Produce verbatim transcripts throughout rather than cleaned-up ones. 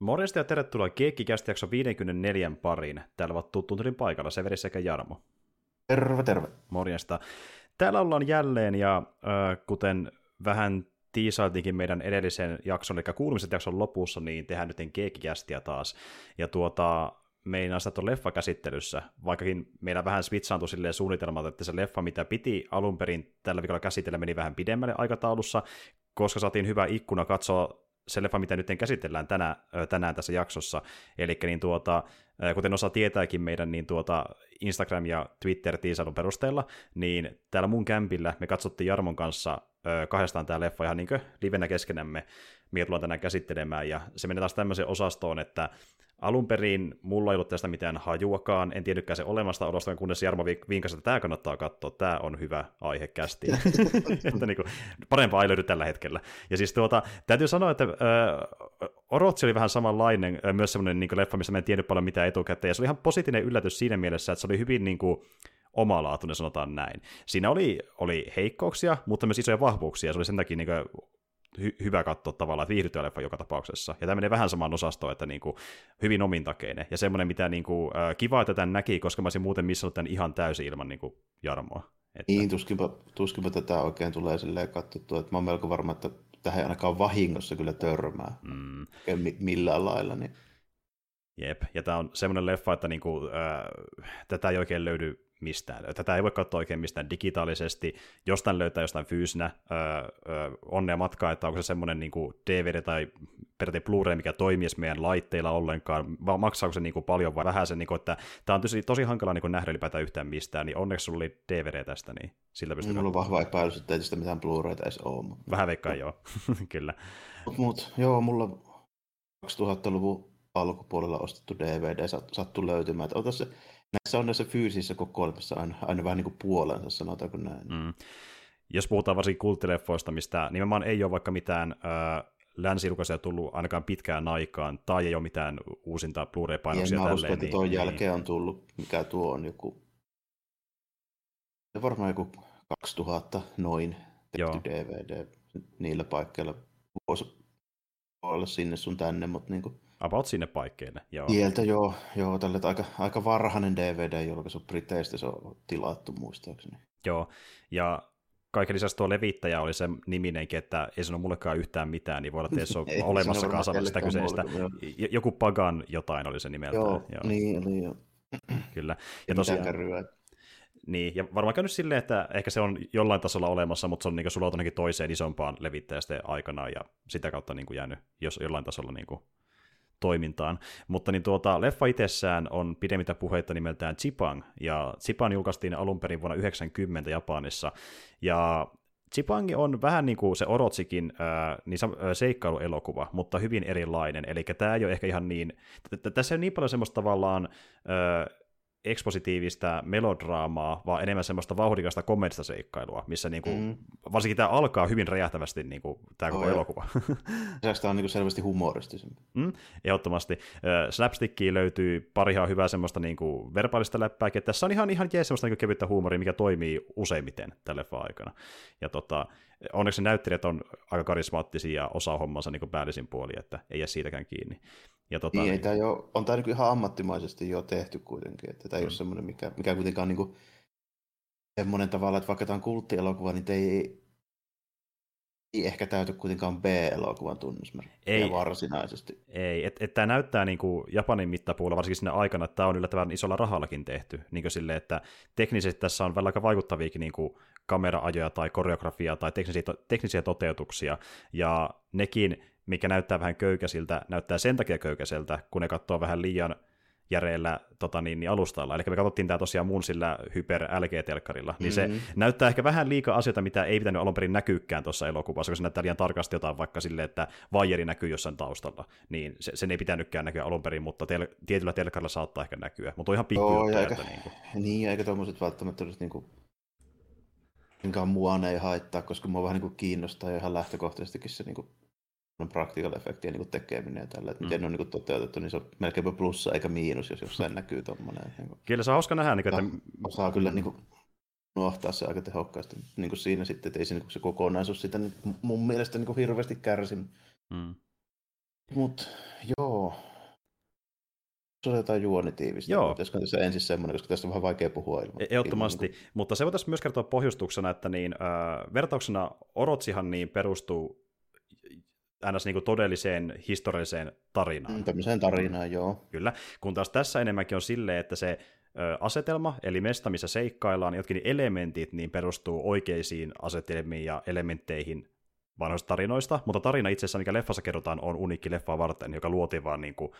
Morjesta ja tervetuloa Geekkicast jakso viisikymmentäneljä pariin. Täällä ovat tuttuuntelin paikalla Severi sekä Jarmo. Terve, terve. Morjesta. Täällä ollaan jälleen ja äh, kuten vähän tiisailtiinkin meidän edellisen jakson, eli kuulumiset jakson lopussa, niin tehdään nyt Geekkicastia taas. Ja tuota, meidän asiat on leffa käsittelyssä, vaikkakin meillä vähän switchaantui silleen suunnitelmat, että se leffa, mitä piti alun perin tällä viikolla käsitellä, meni vähän pidemmälle aikataulussa, koska saatiin hyvä ikkuna katsoa se leffa, mitä nyt käsitellään tänään, tänään tässä jaksossa. Eli niin tuota, kuten osa tietääkin meidän niin tuota Instagram- ja Twitter-tiisailun perusteella, niin täällä mun kämpillä me katsottiin Jarmon kanssa kahdestaan tämä leffa ihan niin kuin livenä keskenämme, mikä tullaan tänään käsittelemään. Ja se menee taas tämmöiseen osastoon, että alun perin mulla ei ollut tästä mitään hajuakaan, en tiedäkään se olemasta odostaan, kunnes Jarmo vinkasi, että tämä kannattaa katsoa, tämä on hyvä aihe kästi. Että niin kuin, parempaa ei löydy tällä hetkellä. Ja siis tuota, täytyy sanoa, että äh, Orochi oli vähän samanlainen, äh, myös semmoinen niin kuin leffa, missä mä en tiedä paljon mitään etukäteen, ja se oli ihan positiivinen yllätys siinä mielessä, että se oli hyvin niin kuin omalaatuinen, sanotaan näin. Siinä oli, oli heikkouksia, mutta myös isoja vahvuuksia, se oli sen takia niin kuin Hy- hyvä katsoa tavallaan, että viihdyttyä leffa joka tapauksessa. Ja tämä menee vähän samaan osastoon, että niinku, hyvin omintakeinen. Ja semmoinen, mitä niinku, äh, kivaa, että tämän näki, koska mä olisin muuten missannut tämän ihan täysin ilman niinku, Jarmoa. Että niin, tuskinpa, tuskinpa tätä oikein tulee silleen katsottua, että mä oon melko varma, että tähän ei ainakaan vahingossa kyllä törmää mm. millään lailla. Niin. Jep, ja tämä on semmoinen leffa, että niinku, äh, tätä ei oikein löydy mistään. Tätä ei voi katsoa oikein mistään digitaalisesti, jostain löytää jostain fyysinä öö, öö, onnea matkaa, että onko se semmoinen niin kuin D V D tai peräti Blu-ray, mikä toimii meidän laitteilla ollenkaan, maksaako se niin kuin paljon vai vähän se, niin kuin, että tämä on tosi, tosi hankala niin kuin nähdä ylipäätään yhtään mistään, niin onneksi sulla oli D V D tästä, niin sillä pystyy. Mulla on vahva epäilys, että ei sitä mitään Blu-rayta edes ole. Mutta vähän veikkaan, joo, kyllä. Mut, mut, joo, mulla kaksituhattaluvun alkupuolella ostettu D V D sattuu löytymään, että ota se. Näissä on näissä fyysisissä kokoelmissa aina, aina vähän niin kuin puolensa, sanotaanko näin. Mm. Jos puhutaan varsinkin kulttileffoista, mistä nimenomaan ei ole vaikka mitään äh, länsilukaisia tullut ainakaan pitkään aikaan, tai ei ole mitään uusinta Blu-ray-painoksia. En mä usko, että tuon niin, jälkeen on tullut, mikä tuo on joku, varmaan joku kaksituhatta noin tehty joo. D V D niillä paikkeilla. Voisi olla sinne sun tänne, mutta niin kuin about sinne paikkeille, joo. Sieltä joo, joo tälle aika, aika varhainen D V D-julkaisu Briteistä, se on tilattu muistaakseni. Joo, ja kaiken lisäksi tuo levittäjä oli se niminenkin, että ei sano mullekaan yhtään mitään, niin voi olla, että ei se ole olemassa kasalla sitä kyseistä. Mulle, joku Pagan jotain oli se nimeltään. Joo, joo. niin, niin joo. Kyllä. Ja tosiaan niin, ja varmaan käynyt silleen, että ehkä se on jollain tasolla olemassa, mutta se on niin sulautunutkin toiseen isompaan levittäjästä aikanaan, ja sitä kautta niin jäänyt jos jollain tasolla niin kuin toimintaan. Mutta niin tuota, leffa itsessään on pidemmittä puheita nimeltään Zipang, ja Zipang julkaistiin alun perin vuonna yhdeksänkymmentä Japanissa, ja Zipang on vähän niin kuin se Orochikin äh, niin seikkailuelokuva, mutta hyvin erilainen, eli tämä ei ole ehkä ihan niin, tässä ei ole niin paljon semmoista tavallaan äh, ekspositiivista melodraamaa, vaan enemmän semmoista vauhdikasta komedista seikkailua, missä niinku, mm. varsinkin tämä alkaa hyvin räjähtävästi niinku, tämä koko oh, elokuva. Tämä on niinku selvästi humoristisempi. Mm, ehdottomasti. Slapstickiin löytyy pari ihan hyvää semmoista niinku, verbaalista läppääkin. Tässä on ihan, ihan jees semmoista niinku, kevyttä huumoria, mikä toimii useimmiten tällä leffan aikana. Ja tota, onneksi näyttelijät on aika karismaattisia ja osaa hommansa niinku, päällisin puoli, että ei jää siitäkään kiinni. Ja tota, niin, ei tämä jo, on tämä niinku ihan ammattimaisesti jo tehty kuitenkin, että tämä ei mm. ole semmoinen, mikä, mikä kuitenkaan on niinku semmoinen tavalla, että vaikka tämä on kulttielokuva, niin ei, ei ehkä täytä kuitenkaan B-elokuvan tunnusmerkkejä varsinaisesti. Ei, että et tämä näyttää niinku Japanin mittapuulla, varsinkin siinä aikana, että tämä on yllättävän isolla rahallakin tehty, niin sille, että teknisesti tässä on välillä aika vaikuttaviakin niinku kameraajoja tai koreografiaa tai teknisiä, teknisiä toteutuksia, ja nekin mikä näyttää vähän köykäisiltä, näyttää sen takia köykäiseltä, kun ne katsoo vähän liian järeillä tota niin, niin alustalla. Eli me katsottiin tämä tosiaan mun sillä hyper-L G-telkkarilla. Niin mm-hmm. se näyttää ehkä vähän liikaa asioita, mitä ei pitänyt alun perin näkyykään tuossa elokuvassa, koska se näyttää liian tarkasti jotain vaikka silleen, että vaijeri näkyy jossain taustalla. Niin se, sen ei pitänytkään näkyä alun perin, mutta tel- tietyllä telkkarilla saattaa ehkä näkyä. Mutta on ihan pikkujohtaja. Niin, niin, eikä tuommoiset välttämättä olisi niin kuin minkään muaan ei haittaa, koska mua vähän niin kuin kiinnostaa ihan lähtökohtaisestikin se niin kuin practical effektien niin tekeminen ja tällä, että miten mm. ne on niin toteutettu, niin se on melkeinpä plussa eikä miinus, jos jossain näkyy tuommoinen. Niin kyllä se on hauska nähdä. Niin, että osaa kyllä niin kuin nuohtaa se aika tehokkaasti niin kuin siinä sitten, että ei se, niin se kokonaisuus sitä niin mun mielestä niin hirveästi kärsi. Mm. Mut joo. Se on jotain juonitiivistä. Joo. Pitäisikö tässä ensin semmoinen, koska tästä on vähän vaikea puhua ilman. Ehdottomasti, ilman, kun... mutta se voitaisiin myös kertoa pohjustuksena, että niin, äh, vertauksena Orochihan niin perustuu aina niin todelliseen historialliseen tarinaan. Mm, tämmöiseen tarinaan, joo. Kyllä, kun taas tässä enemmänkin on silleen, että se ö, asetelma, eli mesta, missä seikkaillaan, jotkin elementit, niin perustuu oikeisiin asetelmiin ja elementteihin vanhoista tarinoista, mutta tarina itse asiassa, mikä leffassa kerrotaan, on uniikki leffaa varten, joka luotiin vaan niin kuin,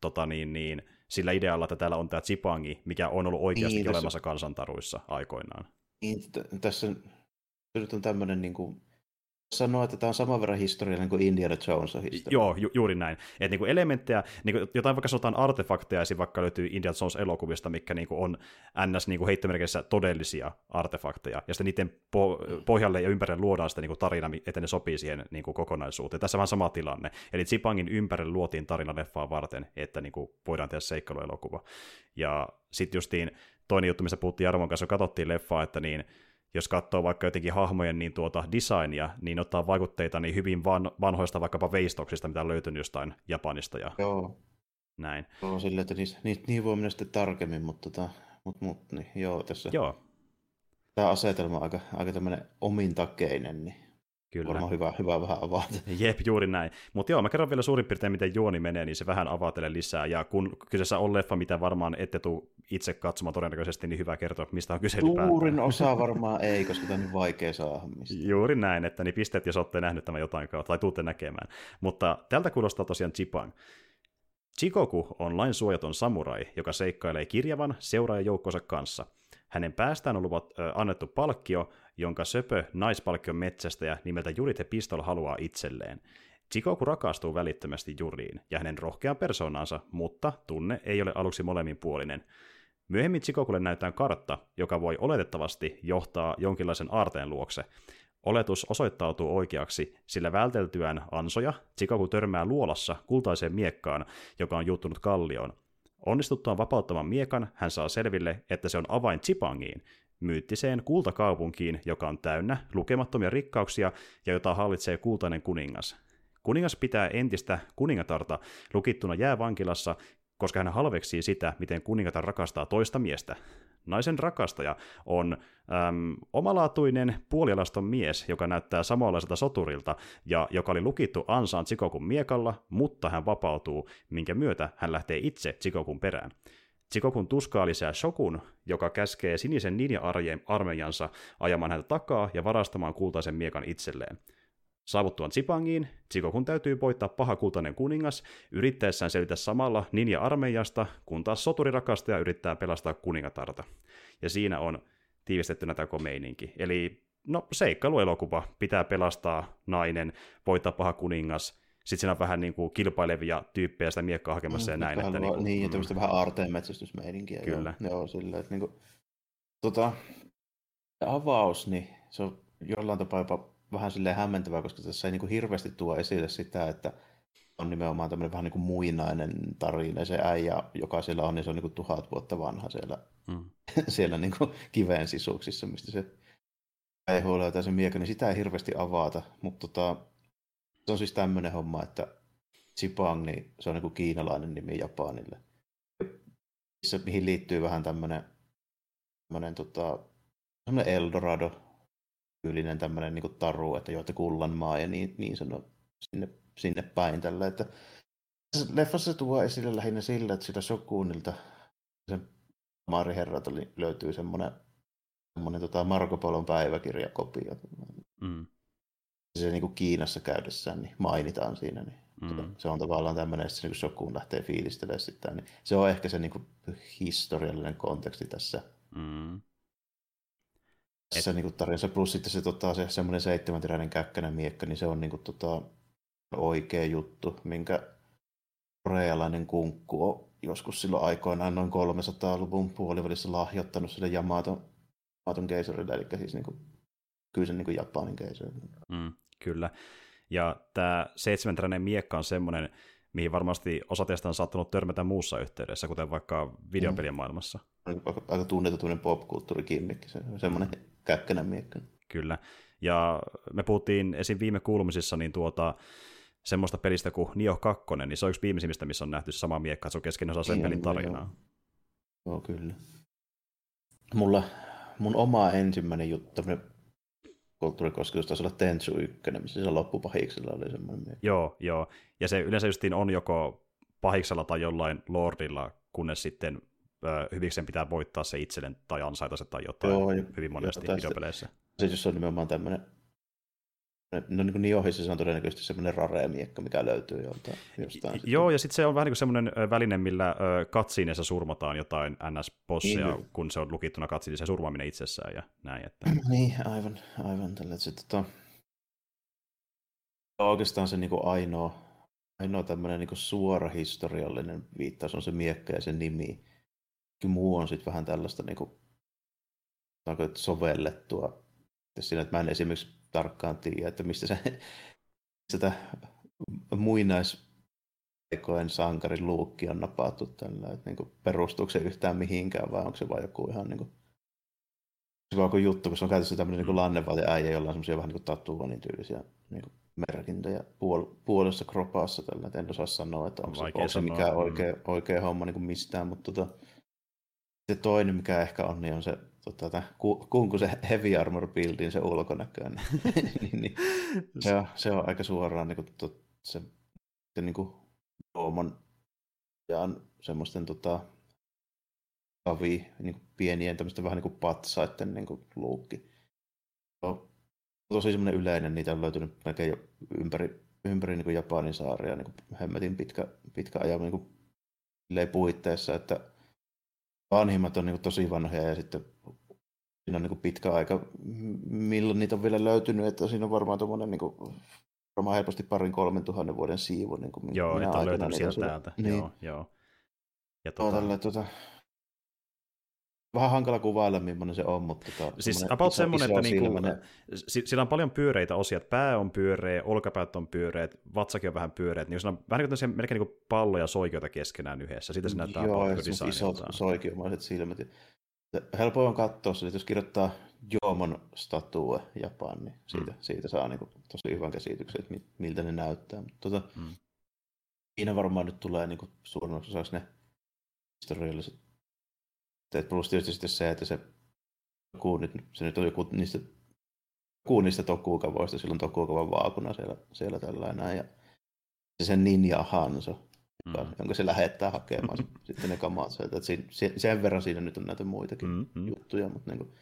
tota niin, niin, sillä idealla, että täällä on tämä Zipangi, mikä on ollut oikeasti niin, olemassa tässä... kansantaruissa aikoinaan. Niin, t- tässä nyt on tämmöinen... Niin kuin... sanoa, että tämä on saman verran historiallinen kuin Indiana Jonesin historia. Joo, ju- juuri näin. Että niinku elementtejä, niinku jotain vaikka sanotaan artefakteja, esim. Vaikka löytyy Indiana Jones-elokuvista, mikä niinku on ns. Niinku heittomerkissä todellisia artefakteja, ja sitten niiden po- pohjalle ja ympärille luodaan sitä niinku tarina, että ne sopii siihen niinku kokonaisuuteen. Tässä on vähän sama tilanne. Eli Zipangin ympärille luotiin tarina leffaa varten, että niinku voidaan tehdä seikkailuelokuva. Ja sitten justiin toinen juttu, mistä puhuttiin Jarmon kanssa, kun katsottiin leffaa, että niin jos katsoo vaikka jotenkin hahmojen niin tuota designia, niin ottaa vaikutteita niin hyvin vanhoista vaikkapa veistoksista, mitä on löytynyt jostain Japanista. Ja... Joo. Näin. Joo, silleen, että niihin niis, niis voi mennä sitten tarkemmin, mutta tota, mut, mut, niin, joo, tässä joo. Tämä asetelma on aika, aika tämmöinen omintakeinen, niin kyllä. Varmaan hyvä, hyvä vähän avata. Jep, juuri näin. Mutta joo, mä kerron vielä suurin piirtein, miten juoni menee, niin se vähän avaatele lisää. Ja kun kyseessä on leffa, mitä varmaan ette tule itse katsomaan todennäköisesti, niin hyvä kertoa, mistä on kyse. Suurin osa varmaan ei, koska tämä on niin vaikea saada mistä. Juuri näin, että niin pisteet, jos olette nähnyt tämän jotain kautta, tai tuutte näkemään. Mutta tältä kuulostaa tosiaan Zipang. Chikoku on lain suojaton samurai, joka seikkailee kirjavan seuraajajoukkonsa kanssa. Hänen päästään on luvat, äh, annettu palkkio, jonka söpö naispalkkion metsästäjä nimeltä Judith Pistol haluaa itselleen. Chikoku rakastuu välittömästi Juriin ja hänen rohkean persoonaansa, mutta tunne ei ole aluksi molemminpuolinen. Myöhemmin Chikokulle näytetään kartta, joka voi oletettavasti johtaa jonkinlaisen aarteen luokse. Oletus osoittautuu oikeaksi, sillä välteltyään ansoja Chikoku törmää luolassa kultaiseen miekkaan, joka on juuttunut kallioon. Onnistuttuaan vapauttamaan miekan, hän saa selville, että se on avain Zipangiin, myyttiseen kultakaupunkiin, joka on täynnä lukemattomia rikkauksia ja jota hallitsee kultainen kuningas. Kuningas pitää entistä kuningatarta lukittuna jäävankilassa, koska hän halveksii sitä, miten kuningatar rakastaa toista miestä. Naisen rakastaja on äm, omalaatuinen puolialaston mies, joka näyttää samanlaiselta soturilta ja joka oli lukittu ansaan Chikokun miekalla, mutta hän vapautuu, minkä myötä hän lähtee itse Chikokun perään. Chikokun tuskaa lisää Shogun, joka käskee sinisen ninja-armeijansa ajamaan häntä takaa ja varastamaan kultaisen miekan itselleen. Saavuttuaan Zipangiin, Chikokun täytyy voittaa paha kultainen kuningas, yrittäessään selvitä samalla ninja-armeijasta, kun taas soturirakastaja yrittää pelastaa kuningatarta. Ja siinä on tiivistettynä tämä meininki. Eli no, seikkailuelokuva, pitää pelastaa nainen, voittaa paha kuningas, sitten siinä on vähän niin kuin kilpailevia tyyppejä sitä miekkaa hakemassa mm, ja näin. Että niin, kuin, niin, ja tämmöistä mm. vähän aarteenmetsästysmeininkiä. Kyllä. Joo, joo, silleen, että niin kuin, tota, avaus, niin se on jollain tapaa jopa vähän silleen hämmentävää, koska tässä ei niin kuin hirveästi tuo esille sitä, että on nimenomaan tämmöinen vähän niin kuin muinainen tarina. Se äijä, joka siellä on, niin se on niin kuin tuhat vuotta vanha siellä, mm. siellä niin kuin kiveen sisuksissa, mistä se äijä löytää sen miekan, niin sitä ei hirveästi avata, mutta tota, se on siis tämmöinen homma, että Zipang, niin se on niin kuin kiinalainen nimi Japanille, missä, mihin liittyy vähän tämmöinen, tämmöinen, tota, tämmöinen Eldorado, tyylinen tämmöinen niin kuin taru, että joita kullanmaa ja niin, niin sanoo sinne, sinne päin tällä. Että leffassa se tuo esille lähinnä sillä, että sillä Shogunilta, sen maariherralta löytyy semmoinen, semmoinen tota Marco Polon päiväkirjakopio. Mm. Se niin kuin Kiinassa käydessään niin mainitaan siinä. Niin, mm. Se on tavallaan tämmöinen, että se niin Shogun lähtee fiilistelemään sitä. Niin se on ehkä se niin kuin historiallinen konteksti tässä. Mm. Tässä niinku tarinassa, plus sitten se, tota, se semmoinen seitsemänteräinen käkkäinen miekka, niin se on niinku, tota, oikea juttu, minkä korealainen kunkku on joskus silloin aikoinaan noin kolmensadan luvun puolivälissä lahjoittanut sille Yamaton keisarille, eli siis niinku, kyllä se niinku Japanin keisarille. Mm, kyllä, ja tämä seitsemänteräinen miekka on semmoinen, mihin varmasti osa teistä on saattanut törmätä muussa yhteydessä, kuten vaikka videopelien mm. maailmassa. Aika tunnetutuinen popkulttuurikimmikki, semmoinen käkkänä miekkä. Kyllä, ja me puhuttiin esim. Viime kuulumisissa niin tuota, semmoista pelistä kuin Nioh kaksi, niin se on yksi viimeisimmistä, missä on nähty sama miekka, että se on keskeinen osa sen pelin tarinaa. Joo, joo kyllä. Mulla, mun oma ensimmäinen juttu, tämmöinen kulttuurikosketus taisi olla Tentsu yksi, missä se loppupahiksella oli semmoinen miekka. Joo, joo. Ja se yleensä justiin on joko pahiksella tai jollain lordilla, kunnes sitten ö, hyviksen pitää voittaa se itselleen tai ansaita se tai jotain. Joo, hyvin monesti videopeleissä. Siis jos on nimenomaan tämmöinen, no niin kuin Niohissa se on todennäköisesti semmoinen rare-miekka, mikä löytyy joltain, jostain. Joo, sitten. Ja sitten se on vähän niin kuin semmoinen väline, millä katsiinessa surmataan jotain N S-bosseja, niin, kun se on lukittuna katsiinessa surmaaminen itsessään ja näin. Että. Niin, aivan, aivan tällä. Tota, oikeastaan se niin kuin ainoa, ainoa tämmöinen niin kuin suora historiallinen viittaus on se miekka ja sen nimi. Muu on sitten vähän tällaista niin kuin, sovellettua. Siinä, että mä en esimerkiksi tarkkaan tiedä, että mistä se sitä muinaisaikojen sankarin luukki on napattu tällä, että niinku perustuuko se yhtään mihinkään vai onko se vaan joku ihan niinku joku juttu, koska on käytössä tämmöinen niinku lannevaljaäijä, jolla on semmoisia vähän niinku tatuoinnin tyylisiä niinku merkintöjä puol- puolessa kropassa tällä, en osaa sanoa, että onko se, onko se mikään oikea, oikea homma niinku mistään, mutta tota, se toinen mikä ehkä on, niin on se Tota, kun se heavy armor buildin se ulkonäköön, niin, niin se, on, se on aika suoraan niin kuin, tot, se, se niin kuin Jooman ja semmoisten tota, kavi, niin kuin pienien tämmöisten vähän niin kuin patsaiden niin kuin luukki. Se on tosi semmoinen yleinen, niitä on löytynyt melkein jo ympäri, ympäri niin kuin Japanin saaria niin kuin hemmetin pitkä, pitkä ajan niin kuin puitteissa, että vanhimmat on niin tosi vanhoja ja sitten siinä on niin pitkä aika, milloin niitä on vielä löytynyt, että siinä on varmaan tuommoinen niin varmaan helposti parin kolmen tuhannen vuoden siivu. Niin kuin joo, että on löytänyt sieltä täältä. Niin. Joo, joo. Ja tuota... no, tälle, tuota... vähän hankala kuvailla, millainen se on, mutta... Tota, siis about semmoinen, että niinku, sillä on paljon pyöreitä osia, pää on pyöreä, olkapäät on pyöreät, vatsakin on vähän pyöreät, niin siinä on vähän niin kuin melkein niin palloja soikioita keskenään yhdessä, siitä se näyttää palkkodesigniltaan. Joo, isot soikeomaiset silmät. Helpoin on katsoa se, että jos kirjoittaa Jooman statue Japan, niin siitä, mm. siitä saa niin kuin tosi hyvän käsityksen, että miltä ne näyttää. Tuota, mm. Siinä varmaan nyt tulee niin kuin suurimmaksi osaksi ne historialliset. Teet plus tietysti se, että se, nyt, se nyt on joku niistä, niistä Tokukavoista, silloin Tokukavan vaakuna siellä, siellä tällainen, ja se sen Ninja Hanso, mm. jonka se lähettää hakemaan sitten ne kamat. Sen verran siinä nyt on näitä muitakin mm-hmm. juttuja, mutta niin kuin,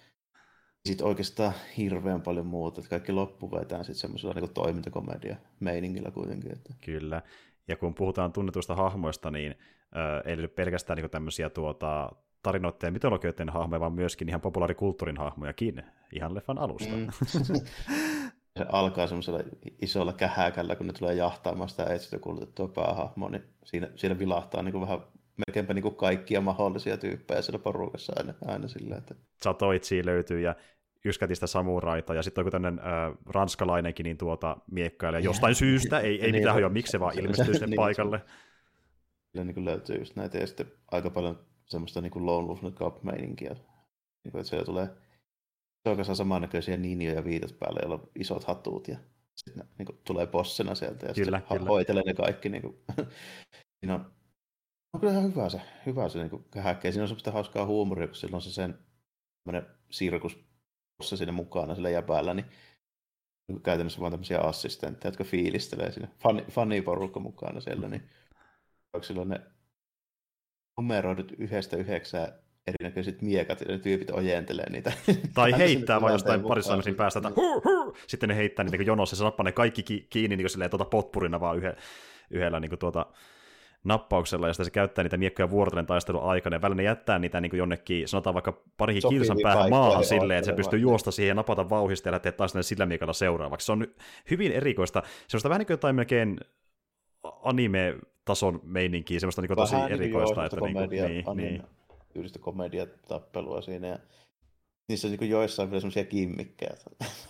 sitten oikeastaan hirveän paljon muuta, että kaikki loppu vetään sitten semmoisella niin kuin toimintakomedia-meiningillä kuitenkin. Että. Kyllä, ja kun puhutaan tunnetuista hahmoista, niin äh, ei ole pelkästään niin kuin tämmöisiä tuota... tarinoiden ja mitologioiden hahmoja, vaan myöskin ihan populaarikulttuurin hahmojakin, ihan leffan alusta. Mm. Se alkaa semmoisella isolla kähäkällä, kun ne tulee jahtaamaan sitä etsittyä kulutettua päähahmoa, niin siinä, siinä vilahtaa niin kuin vähän melkeinpä niin kuin kaikkia mahdollisia tyyppejä siellä porukassa aina, aina sillä, että... Satoitsia löytyy ja yskätistä samuraita, ja sitten on tämmöinen äh, ranskalainenkin niin tuota, miekkailija jostain syystä, ei, ei niin, mitään hajoa, miksi se vaan ilmestyy sinne niin, paikalle. Kyllä niin löytyy just näitä, ja sitten aika paljon semmoista niin kuin Lone Wolf and Cub-meininkiä. Niin kuin, että siellä tulee oikeastaan samannäköisiä ninjoja viitat päälle, joilla on isot hatut ja sitten ne, niin kuin, tulee bossena sieltä ja kyllä, sitten hoitelee ne kaikki. Niin kuin. Siinä on, on kyllä ihan hyvä se, hyvä se niin kuin häkkä. Siinä on semmoista hauskaa huumoria, kun sillä on se sen sirkusbossa siinä mukana sillä jäpäällä, niin käytännössä vaan tämmöisiä assistentteja, jotka fiilistelee siinä. Funny porukka mukana siellä, niin onko silloin ne numeroidut yhdestä yhdeksään erinäköiset miekat, ja ne tyypit ojentelee niitä. Tai heittää vaan jostain parissa mesin päästä, että huu, huu. Sitten ne heittää niitä jonossa, ja se nappaa ne kaikki kiinni niin silleen, tuota potpurina vaan yhe, yhdellä niin tuota, nappauksella, ja sitten se käyttää niitä miekkoja vuorotellen taistelun aikana, ja välillä ne jättää niitä niin jonekin, sanotaan vaikka parikin kilsan päähän maahan silleen, että se pystyy juosta siihen ja napata vauhista, ja lähtee taistelemaan sillä miekalla seuraavaksi. Se on hyvin erikoista. Se on vähän niin kuin jotain melkein anime tason meininkiä, semmoista niin tosi niin erikoista. Vähän komedia, niin, niin. Tyylistä komediatappelua siinä. Ja niissä niin joissain vielä semmoisia kimmikkejä,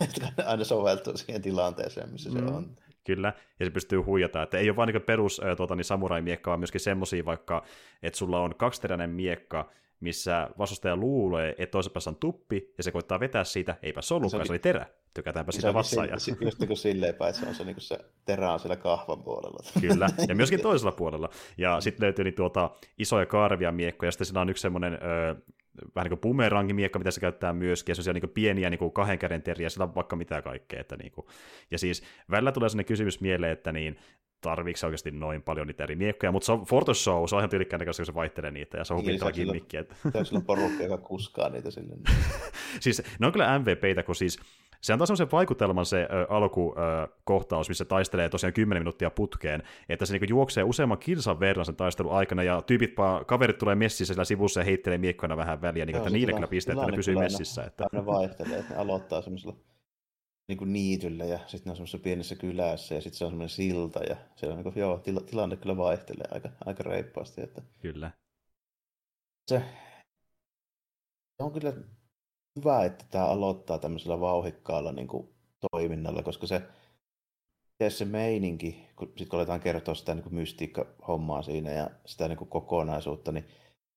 jotka aina soveltuu siihen tilanteeseen, missä mm. se on. Kyllä, ja se pystyy huijata. Että ei ole vain niin perus tuota, niin samurai-miekka, vaan myöskin semmoisia vaikka, että sulla on kaksiteräinen miekka, missä vastustaja luulee, että toisen päässä on tuppi, ja se koittaa vetää siitä, eipä se ollutkaan, se oli terä. Tykätäänpä sitä vassaajaa. Just niin kuin silleen päin, se on se, niin kuin se terä on siellä kahvan puolella. Kyllä, ja myöskin toisella puolella. Ja sitten löytyy niin tuota, isoja karvia miekkoja, ja sitten siinä on yksi semmoinen ö, vähän niin kuin bumerangimiekka, mitä se käyttää myöskin, ja se on siellä niin pieniä niin kahden käden teriä, sillä on vaikka mitä kaikkea. Että niin kuin. Ja siis välillä tulee sellainen kysymys mieleen, että niin, tarviiko oikeasti noin paljon niitä eri miekkoja, mutta se on Forte Show, se on ihan tyylikkään näköistä, kun se vaihtelee niitä, ja se on huvittava kimmikki. Täysin on porukka, joka kuskaa niitä silleen. Siis ne on kyllä M V P:tä, kun siis se antaa semmoisen vaikutelman se ö, alkukohtaus, missä taistelee tosiaan kymmenen minuuttia putkeen, että se niinku juoksee useamman kilsan verran sen taistelun aikana, ja tyypit, kaverit tulee messissä sillä sivussa ja heittelee miekkoina vähän väliä, niin että niille kyllä pisteet, että ne pysyy messissä. Aina, että... aina vaihtelee, että ne aloittaa semmoisella niin kuin niityllä, ja sitten ne on semmoisessa pienessä kylässä, ja sitten se on semmoinen silta, ja siellä on niin kuin, joo, tila, tilanne kyllä vaihtelee aika, aika reippaasti. Että... Kyllä. Se on kyllä hyvä, että tämä aloittaa tämmöisellä vauhikkaalla niin kuin toiminnalla, koska se, se meininki, kun sitten aletaan kertoa sitä niin kuin mystiikka-hommaa siinä ja sitä niin kuin kokonaisuutta, niin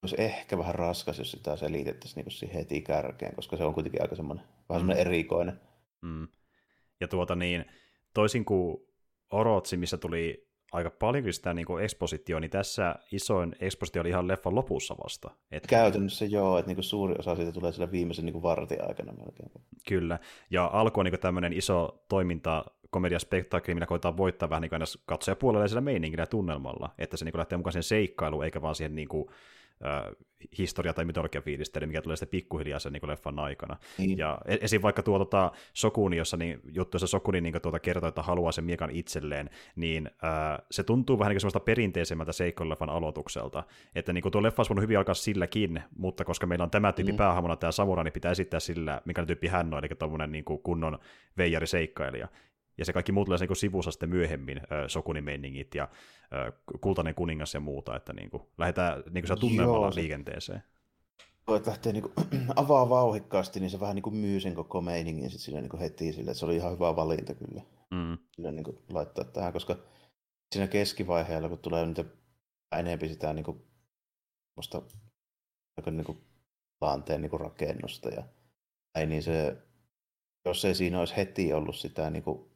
olisi ehkä vähän raskas, jos sitä selitettäisiin niin kuin siihen heti kärkeen, koska se on kuitenkin aika semmoinen, vähän semmoinen erikoinen. Mm. Ja tuota niin, toisin kuin Orochi, missä tuli aika paljon sitä niin kuin ekspositioa, niin tässä isoin ekspositio oli ihan leffan lopussa vasta. Että... Käytännössä joo, että niin kuin suuri osa siitä tulee sillä viimeisen niin kuin vartin aikana melkein. Kyllä, ja alkoi niin kuin tämmöinen iso toiminta, komediaspektaakeli, millä koetaan voittaa vähän niin kuin katsoja puolella sillä meiningillä ja tunnelmalla, että se niin kuin lähtee mukaan siihen seikkailuun, eikä vaan siihen niin kuin historia- tai mitologian fiilistely, mikä tulee sitten pikkuhiljaa sen niin leffan aikana. Mm. Ja esim. Vaikka tuo tota, Shogun, jossa niin, juttu, jossa Shogun niin, tuota, kertoo, että haluaa sen miekan itselleen, niin ää, se tuntuu vähän niin semmoista perinteisemmältä seikkailuleffan aloitukselta. Että niin, tuo leffa olisi voinut hyvin alkaa silläkin, mutta koska meillä on tämä tyyppi mm. päähamona, tämä samurai, niin pitää esittää sillä, mikä tyyppi hän on, eli tuommoinen niin kunnon veijariseikkailija. Ja se kaikki muu tulee niin sivussa sitten myöhemmin, Shogunin meiningit ja ö, kultainen kuningas ja muuta, että niin kuin, lähdetään niin kuin tunnelmalla liikenteeseen. Joo, että lähtee niin kuin, avaa vauhikkaasti, niin se vähän niin kuin myy sen koko meiningin sit siinä, niin kuin heti sille, että se oli ihan hyvä valinta kyllä mm. sille, niin kuin, laittaa tähän, koska siinä keskivaiheella, kun tulee niitä enemmän sitä niin kuin, musta, niin kuin, lanteen niin kuin rakennusta ja näin, niin se, jos ei siinä olisi heti ollut sitä niin kuin,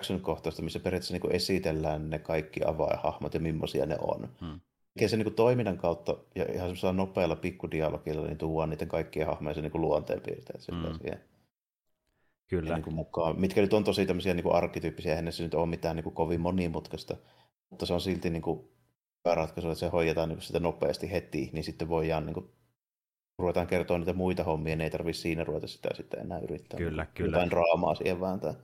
action-kohtausta, missä periaatteessa niin esitellään ne kaikki avainhahmot ja millaisia ne on. Hmm. Ja se niin toiminnan kautta ja ihan semmoisella nopealla pikkudialogilla niin tuodaan niiden kaikkien hahmojen niin luonteenpiirteet hmm. siihen. Kyllä. Niin mukaan, mitkä nyt on tosi tämmöisiä niin arkkityyppisiä, eihän se nyt ole mitään niin kovin monimutkaista, mutta se on silti niin hyvä ratkaisu, että se hoidetaan niin sitä nopeasti heti, niin sitten voidaan niin kuin, ruvetaan kertoa niitä muita hommia, niin ei tarvitse siinä ruveta sitä sitten enää yrittää. Kyllä, kyllä. Jotain draamaa siihen vääntää.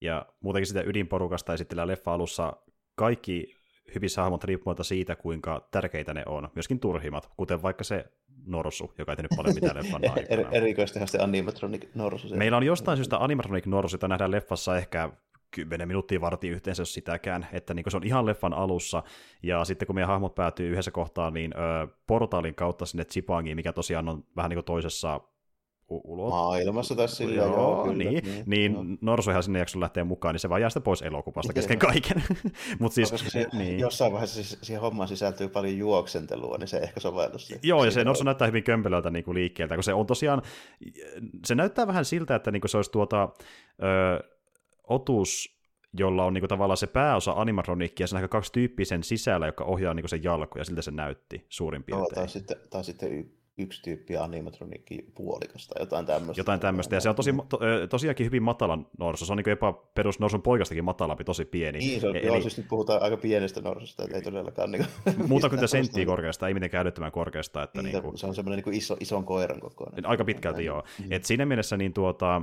Ja muutenkin sitä ydinporukasta esitellään leffa alussa kaikki hyvissä hahmot riippumatta siitä, kuinka tärkeitä ne on. Myöskin turhimmat, kuten vaikka se norsu, joka ei tehnyt paljon mitään leffan aikana. Erikoistahan se animatronic norsu. Meillä on jostain syystä animatronic norsu, jota nähdään leffassa ehkä kymmenen minuuttia vartin yhteensä, jos sitäkään, että niin se on ihan leffan alussa, ja sitten kun meidän hahmot päätyy yhdessä kohtaan, niin ö, portaalin kautta sinne Zipangiin, mikä tosiaan on vähän niin kuin toisessa Ulot. Maailmassa tässä sillä joo, joo kyllä, niin, niin, niin no. Norsuihan sinne jakson lähtee mukaan, niin se vaan jää sitä pois elokuvasta kesken kaiken. Mut siis, no, se, niin. Jossain vaiheessa siis, siihen hommaan sisältyy paljon juoksentelua, niin se ehkä sovellus. Joo, ja se norsu näyttää hyvin kömpelöltä niin kuin liikkeeltä, kun se on tosiaan, se näyttää vähän siltä, että niin kuin se olisi tuota, ö, otus, jolla on niin kuin tavallaan se pääosa animatronikki, ja se näkyy kaksi tyyppiä sen sisällä, joka ohjaa niin kuin sen jalkoja, ja siltä se näytti suurin piirtein. No, tai sitten, tai sitten y- yksi tyyppi animatronikki puolikasta, jotain tämmöistä. Jotain tämmöistä, ja se on tosi, to, tosiaankin hyvin matala norsu, se on niin jopa perus norsun poikastakin matalampi, tosi pieni. Niin, se on, eli, joo, siis nyt puhutaan aika pienestä norsusta, että ei todellakaan... Niin muuta kuin senttiä korkeasta, ei mitenkään älyttömän korkeasta. Että niin, niin kuin, se on semmoinen niin iso, ison koiran kokoinen. Aika pitkälti, näin. Joo. Mm-hmm. Et siinä mielessä niin tuota...